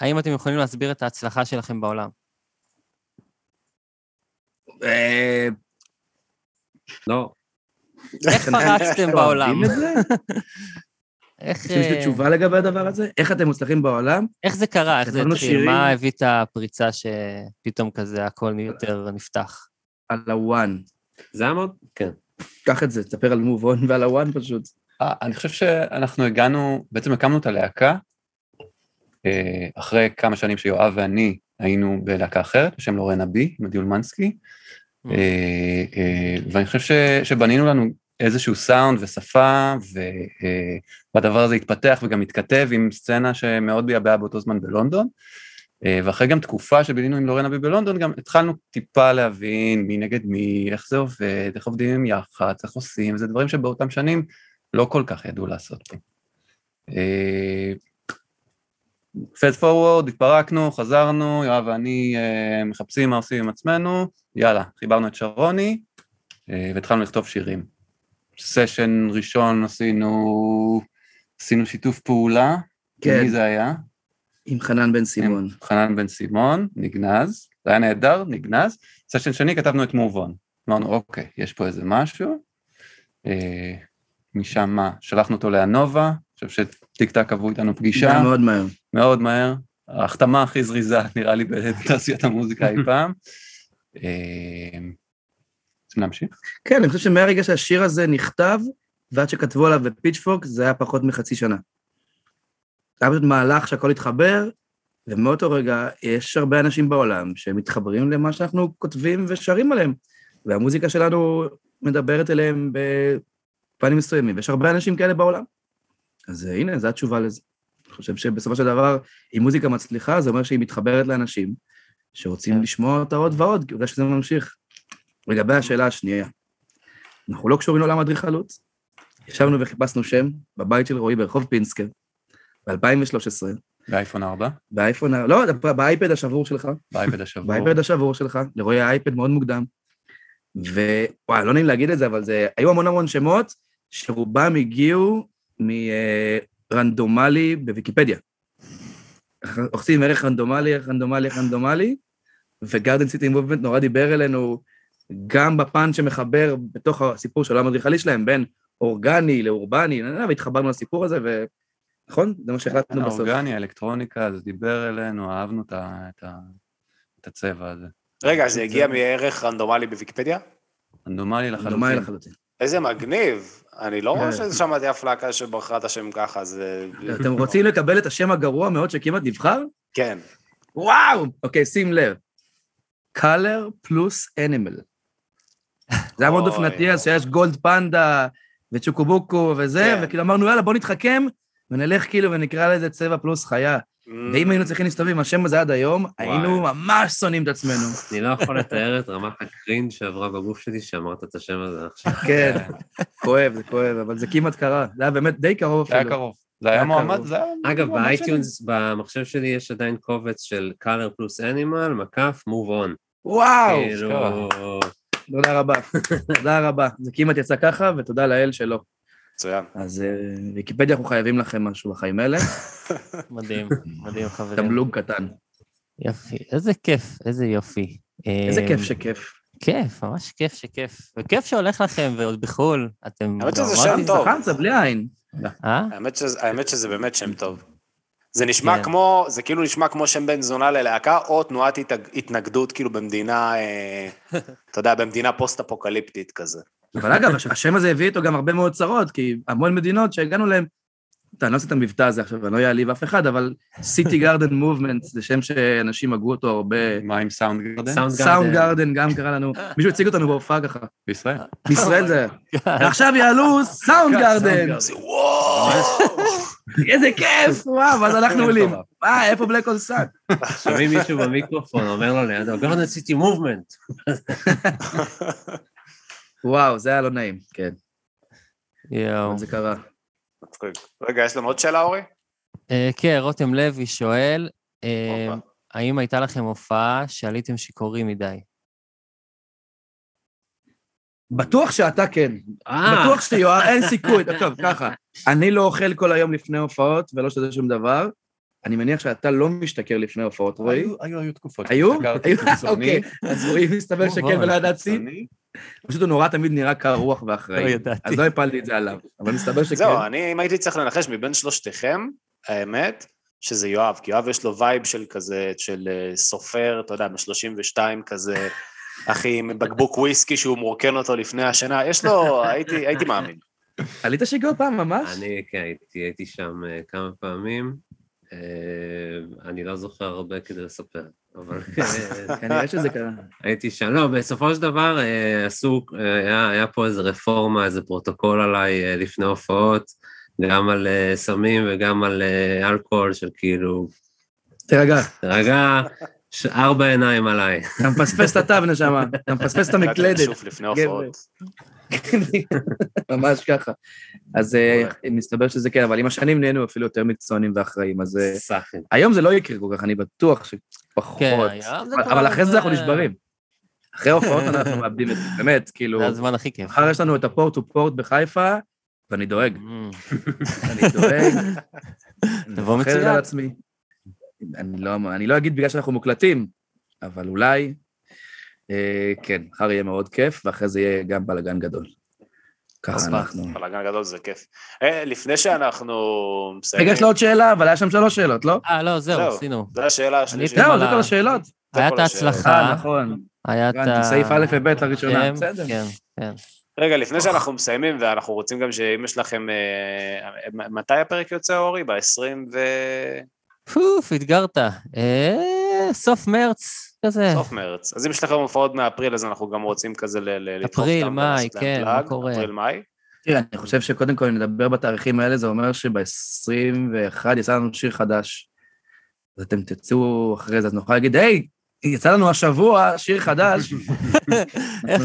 האם אתם יכולים להסביר את ההצלחה שלכם בעולם? לא. איך פרצתם בעולם? איך... יש לי תשובה לגבי הדבר הזה? איך אתם מוצלחים בעולם? איך זה קרה? איך זה התחיל? מה הביא את הפריצה שפתאום כזה הכל יותר נפתח? על הוואן. זה אמוד? כן. קח את זה, תספר על מובון ועל הוואן פשוט. אני חושב שאנחנו הגענו, בעצם הקמנו את הלהקה, אחרי כמה שנים שיואב ואני היינו בלהקה אחרת, בשם לורן אבי, מדיול מנסקי, ואני חושב שבנינו לנו איזשהו סאונד ושפה, והדבר הזה התפתח וגם התכתב עם סצנה שמאוד ביבעה באותו זמן בלונדון, ואחרי גם תקופה שבילינו עם לורן אבי בלונדון, גם התחלנו טיפה להבין מי נגד מי, איך זה עובד, איך עובדים עם יחד, איך עושים, וזה דברים שבאותם שנים לא כל כך ידעו לעשות פה. פייד פורוורד, התפרקנו, חזרנו, יואב ואני מחפשים מה עושים עם עצמנו, יאללה, חיברנו את שרוני, והתחלנו לכתוב שירים. סשן ראשון עשינו, עשינו שיתוף פעולה, כן. מי זה היה? עם חנן בן סימון. חנן בן סימון, נגנז, זה היה נהדר, נגנז, סשן שני כתבנו את מובון, אמרנו, אוקיי, יש פה איזה משהו, משם מה, שלחנו אותו לאנובה, אני חושב שטיק-טק עברו איתנו פגישה. מאוד מהר. מאוד מהר. ההחתמה הכי זריזה, נראה לי, בתעשיית המוזיקה אי פעם. רוצים להמשיך? כן, אני חושב שמהרגע שהשיר הזה נכתב, ועד שכתבו עליו בפיצ'פורק, זה היה פחות מחצי שנה. היה פשוט מהלך שהכל התחבר, ומאותו רגע יש הרבה אנשים בעולם שמתחברים למה שאנחנו כותבים ושרים עליהם, והמוזיקה שלנו מדברת אליהם בפנים מסוימים, ויש הרבה אנשים כאלה בעולם. אז הנה, זו התשובה לזה. אני חושב שבסופו של דבר, אם מוזיקה מצליחה, זה אומר שהיא מתחברת לאנשים שרוצים לשמוע אותה עוד ועוד, כי יודע שזה ממשיך. לגבי השאלה השנייה, אנחנו לא קשורים לעולם אדריכלות, ישבנו וחיפשנו שם בבית של רועי ברחוב פינסקר, ב-אלפיים ושלוש עשרה. באייפון ארבע? באייפון ארבע, לא, באייפד השבור שלך. באייפד השבור. באייפד השבור שלך, לרועי האייפד מאוד מוקדם. ווואי, לא נעים להגיד את זה, אבל זה, היו המון המון שמות שרובם הגיעו מרנדומלי בוויקיפדיה. עושים ערך רנדומלי, רנדומלי, רנדומלי, וגארדן סיטי מובמנט נורא דיבר אלינו גם בפן שמחבר בתוך הסיפור של העולם האדריכלי שלהם, בין אורגני לאורבני, והתחברנו לסיפור הזה, ו... נכון? זה מה שהחלטנו בסוף. האורגני, האלקטרוניקה, זה דיבר אלינו, אהבנו את הצבע הזה. רגע, זה הגיע מערך רנדומלי בוויקיפדיה? רנדומלי לחלוטין. איזה מגניב. אני לא רואה שזה שמעתי אף להקה שברכה את השם ככה, אז... אתם רוצים לקבל את השם הגרוע מאוד שכמעט נבחר? כן. וואו! אוקיי, שים לב. Color Plus Animal. זה היה מאוד אופנתי, אז שיש גולד פנדה וצ'וקובוקו וזה, וכאילו אמרנו, יאללה, בוא נתחכם, ונלך כאילו ונקרא לזה צבע פלוס חיה. ואם היינו צריכים להסתובב עם השם הזה עד היום, היינו ממש שונאים את עצמנו. אני לא יכול לתאר את רמת הקרינג' שעברה בגוף שלי שאמרת את השם הזה עכשיו. כן, כואב, זה כואב, אבל זה כמעט קרה. זה היה באמת די קרוב אפילו. זה היה קרוב. זה היה מועמד, זה היה... אגב, באייטיונס, במחשב שלי יש עדיין קובץ של Color Plus Animal, מקף, Move On. וואו! תודה רבה, תודה רבה. זה כמעט יצא ככה, ותודה לאל שלא. מצוין. אז ויקיפדיה, אנחנו חייבים לכם משהו בחיים האלה. מדהים, מדהים חברים. תמלוג קטן. יופי, איזה כיף, איזה יופי. איזה כיף שכיף. כיף, ממש כיף שכיף. וכיף שהולך לכם, ועוד בחול, אתם... האמת שזה שם טוב. חמצה, בלי עין. האמת שזה באמת שם טוב. זה נשמע כמו, זה כאילו נשמע כמו שם בן זונה ללהקה, או תנועת התנגדות כאילו במדינה, אתה יודע, במדינה פוסט-אפוקליפטית כזה. אבל אגב, השם הזה הביא איתו גם הרבה מאוד צרות, כי המון מדינות שהגענו להם, אתה נעשה את המבטא הזה עכשיו, אני לא יעליב אף אחד, אבל City Garden Movement, זה שם שאנשים הגעו אותו הרבה... מה עם סאונד גרדן? סאונד גרדן גם קרא לנו, מישהו הציג אותנו בהופעה ככה. בישראל. בישראל זה. עכשיו יעלו סאונד גרדן. איזה כיף, וואו, אז אנחנו עולים. אה, איפה בלק אול סאק? שומעים מישהו במיקרופון, אומר לו ליד, Garden City Movement. וואו, זה היה לא נעים, כן. יאו. זה קרה. רגע, יש לנו עוד שאלה, אורי? כן, רותם לוי שואל, האם הייתה לכם הופעה שעליתם שיכורים מדי? בטוח שאתה כן. בטוח שיואב, אין סיכוי. טוב, ככה, אני לא אוכל כל היום לפני הופעות, ולא שזה שום דבר, אני מניח שאתה לא משתכר לפני הופעות, רועי. היו, היו תקופות. היו? אוקיי, אז רועי מסתבר שכן ולא ידעתי. פשוט הוא נורא תמיד נראה כרוח ואחראי, אז לא הפלתי את זה עליו, אבל מסתבר שכן. זהו, אני, אם הייתי צריך לנחש מבין שלושתכם, האמת, שזה יואב, כי יואב יש לו וייב של כזה, של סופר, אתה יודע, מ-שלושים ושתיים כזה, אחי, בקבוק וויסקי שהוא מורכן אותו לפני השנה, יש לו, הייתי מאמין. עלית שיגעו פעם ממש? אני, כן, הייתי שם כמה פעמים, אני לא זוכר הרבה כדי לספר. אבל כנראה שזה קרה. הייתי שם, לא, בסופו של דבר עשו, היה פה איזו רפורמה, איזה פרוטוקול עליי לפני הופעות, גם על סמים וגם על אלכוהול של כאילו... תרגע. תרגע, ארבע עיניים עליי. אתה מפספס את התו נשמה, אתה מפספס את המקלדת. אתה תשוף לפני הופעות. ממש ככה. אז מסתבר שזה כן, אבל עם השנים נהיינו אפילו יותר מקצוענים ואחראים, אז היום זה לא יקרה כל כך, אני בטוח שפחות, אבל אחרי זה אנחנו נשברים. אחרי הופעות אנחנו מאבדים את זה, באמת, כאילו... זה הזמן הכי כיף. אחר יש לנו את הפורט ופורט בחיפה, ואני דואג. אני דואג. תבוא מצוין. אני לא אגיד בגלל שאנחנו מוקלטים, אבל אולי... כן, אחר יהיה מאוד כיף, ואחרי זה יהיה גם בלגן גדול. ככה אנחנו. בלגן גדול זה כיף. לפני שאנחנו... רגע, יש לו עוד שאלה, אבל היה שם שלוש שאלות, לא? אה, לא, זהו, עשינו. זו השאלה השלישית. זהו, זה כל השאלות. היה את ההצלחה. נכון. היה את ה... סעיף א' וב' הראשונה. בסדר. כן, כן. רגע, לפני שאנחנו מסיימים, ואנחנו רוצים גם שאם יש לכם... מתי הפרק יוצא, אורי? ב-עשרים ו... פוף, התגרת. סוף מרץ. סוף מרץ. אז אם יש לכם הופעות מאפריל, אז אנחנו גם רוצים כזה לדחוף אפריל, מאי, כן, מה קורה? אפריל, מאי? תראה, אני חושב שקודם כל, אם נדבר בתאריכים האלה, זה אומר שב-עשרים ואחד יצא לנו שיר חדש. אז אתם תצאו אחרי זה, אז נוכל להגיד, היי, יצא לנו השבוע שיר חדש.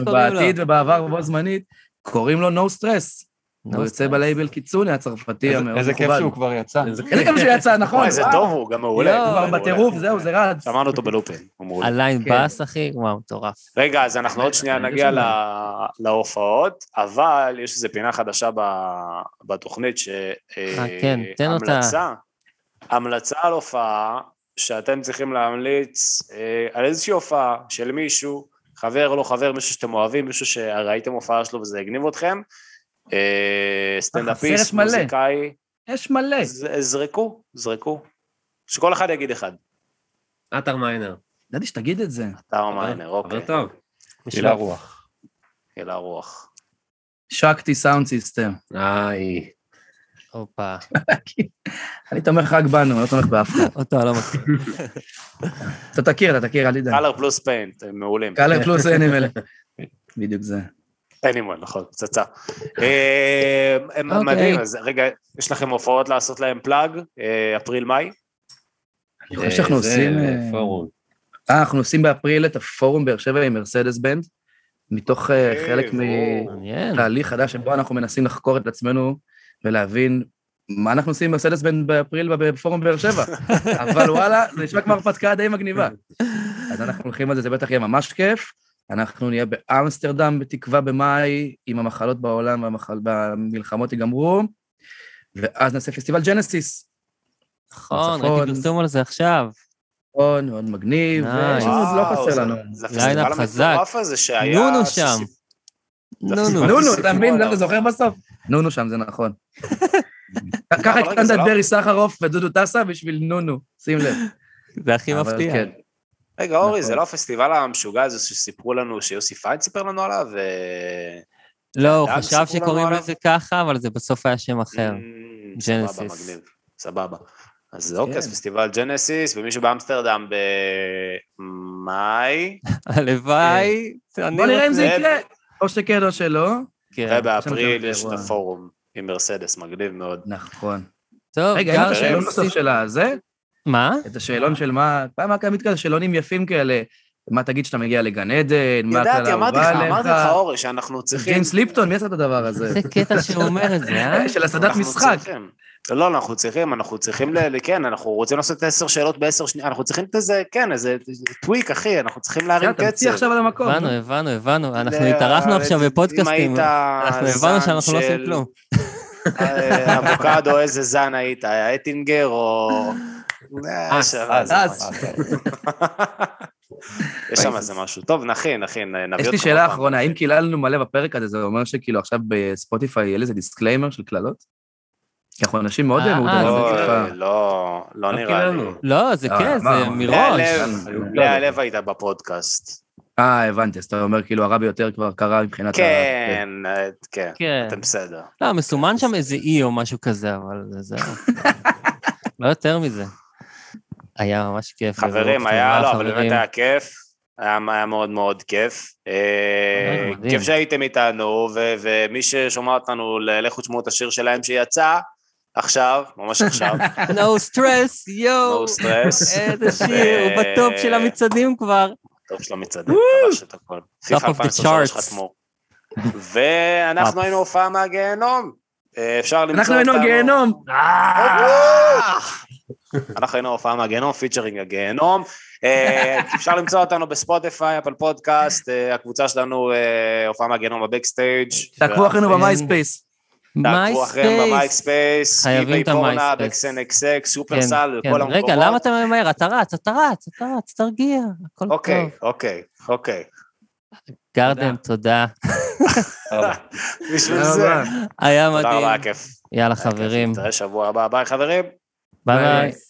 בעתיד ובעבר ובו זמנית, קוראים לו No Stress. הוא יוצא בלייבל קיצוני הצרפתי המאוד מכובד. איזה כיף שהוא כבר יצא. איזה כיף שהוא יצא, נכון. איזה טוב הוא, גם מעולה. הוא כבר בטירוף, זהו, זה רץ. שמענו אותו בלופן. הליין בס, אחי, וואו, מטורף. רגע, אז אנחנו עוד שנייה נגיע להופעות, אבל יש איזו פינה חדשה בתוכנית, שהמלצה, המלצה על הופעה, שאתם צריכים להמליץ על איזושהי הופעה של מישהו, חבר או לא חבר, מישהו שאתם אוהבים, מישהו שראיתם הופעה שלו וזה הגניב אתכם, סטנדאפיסט, מוזיקאי. יש מלא. זרקו, זרקו. שכל אחד יגיד אחד. אתר מיינר. ידעתי שתגיד את זה. אתר מיינר, אוקיי. אבל טוב. הילה רוח. הילה רוח. שקתי סאונד סיסטם. איי. אופה. אני תומך רק בנו, אני לא תומך באף אחד. אותו, לא מכיר. אתה תכיר, אתה תכיר, אל תדע. קלר פלוס פיינט, הם מעולים. קלר פלוס אנימל. בדיוק זה. אנימון, נכון, פצצה. מדהים, אז רגע, יש לכם הופעות לעשות להם פלאג, אפריל-מאי? אני חושב שאנחנו עושים... פורום. אה, אנחנו עושים באפריל את הפורום באר שבע עם מרסדס בנד, מתוך חלק מתהליך חדש שבו אנחנו מנסים לחקור את עצמנו ולהבין מה אנחנו עושים עם מרסדס בנד באפריל בפורום באר שבע, אבל וואלה, זה נשמע כמו הרפתקה די מגניבה. אז אנחנו הולכים על זה, זה בטח יהיה ממש כיף, אנחנו נהיה באמסטרדם בתקווה במאי, עם המחלות בעולם והמלחמות ייגמרו, ואז נעשה פסטיבל ג'נסיס. נכון, ראיתי פרסום על זה עכשיו. נכון, מאוד מגניב, ושוב לא חסר לנו. זה הפסטיבל המטורף הזה שהיה... נונו שם. נונו. נונו, אתה מבין, אתה זוכר בסוף? נונו שם, זה נכון. ככה הקטנת את ברי סחרוף ודודו טסה בשביל נונו, שים לב. זה הכי מפתיע. רגע, אורי, זה לא הפסטיבל המשוגע הזה שסיפרו לנו, שיוסי פיין סיפר לנו עליו, ו... לא, הוא חשב שקוראים לזה ככה, אבל זה בסוף היה שם אחר. ג'נסיס. סבבה, מגניב, סבבה. אז אוקיי, אז פסטיבל ג'נסיס, ומישהו באמסטרדם במאי. הלוואי. בוא נראה אם זה יקרה. או שכן או שלא. ובאפריל יש את הפורום עם מרסדס, מגניב מאוד. נכון. רגע, אם אתה שאלון בסוף שלה, זה? מה? את השאלון של מה, פעם רק המתקד, שאלונים יפים כאלה, מה תגיד שאתה מגיע לגן עדן, מה אתה לא אמרתי לך, אמרתי לך אורי, שאנחנו צריכים... ג'יימס ליפטון, מי עשה את הדבר הזה? זה קטע שאומר את זה, אה? של הסדת משחק. לא, אנחנו צריכים, אנחנו צריכים, כן, אנחנו רוצים לעשות עשר שאלות בעשר שניות, אנחנו צריכים את זה, כן, איזה טוויק, אחי, אנחנו צריכים להרים קצב. אתה מציא עכשיו על המקום. הבנו, הבנו, הבנו, אנחנו התארחנו עכשיו בפודקאסטים, אנחנו הבנו שאנחנו לא עושים כלום. אבוקדו, איזה זן היית, היה אטינגר או... יש שם איזה משהו. טוב, נכין, נכין, נביא אותך. יש לי שאלה אחרונה, האם קיללנו מלא בפרק הזה, זה אומר שכאילו עכשיו בספוטיפיי יהיה לזה דיסקליימר של קללות? כי אנחנו אנשים מאוד מודעים. לא, לא נראה לי. לא, זה כן, זה מראש. להלב היית בפודקאסט. אה, הבנתי, אז אתה אומר כאילו הרע ביותר כבר קרה מבחינת... כן, כן, אתם בסדר. לא, מסומן שם איזה אי או משהו כזה, אבל זהו. לא יותר מזה. היה ממש כיף. חברים, היה, לא, אבל באמת היה כיף, היה מאוד מאוד כיף, כיף שהייתם איתנו, ומי ששומע אותנו, לכו תשמעו את השיר שלהם שיצא, עכשיו, ממש עכשיו. No stress, יו. No stress. איזה שיר, הוא בטופ של המצעדים כבר. בטופ של המצעדים, ממש את הכל. Top of the charts. ואנחנו היינו הופעה מהגיהנום. אפשר למצוא אותנו. אנחנו היינו הגיהנום. אנחנו היינו הופעה מהגהנום, פיצ'רינג הגהנום, אפשר למצוא אותנו בספוטיפיי, אפל פודקאסט, הקבוצה שלנו הופעה מהגהנום בבקסטייג', תעקבו אחרינו במייספייס, תעקבו אחרינו במייספייס, חייבים את המייספייס, סופרסל, כל המקומות. רגע, למה אתה ממהר? אתה רץ, אתה רץ, אתה רץ, תרגיע, הכל טוב. אוקיי, אוקיי, אוקיי. גרדן, תודה. בשביל זה. היה מדהים. יאללה חברים. תראה שבוע הבא, ביי חברים. Bye. Bye.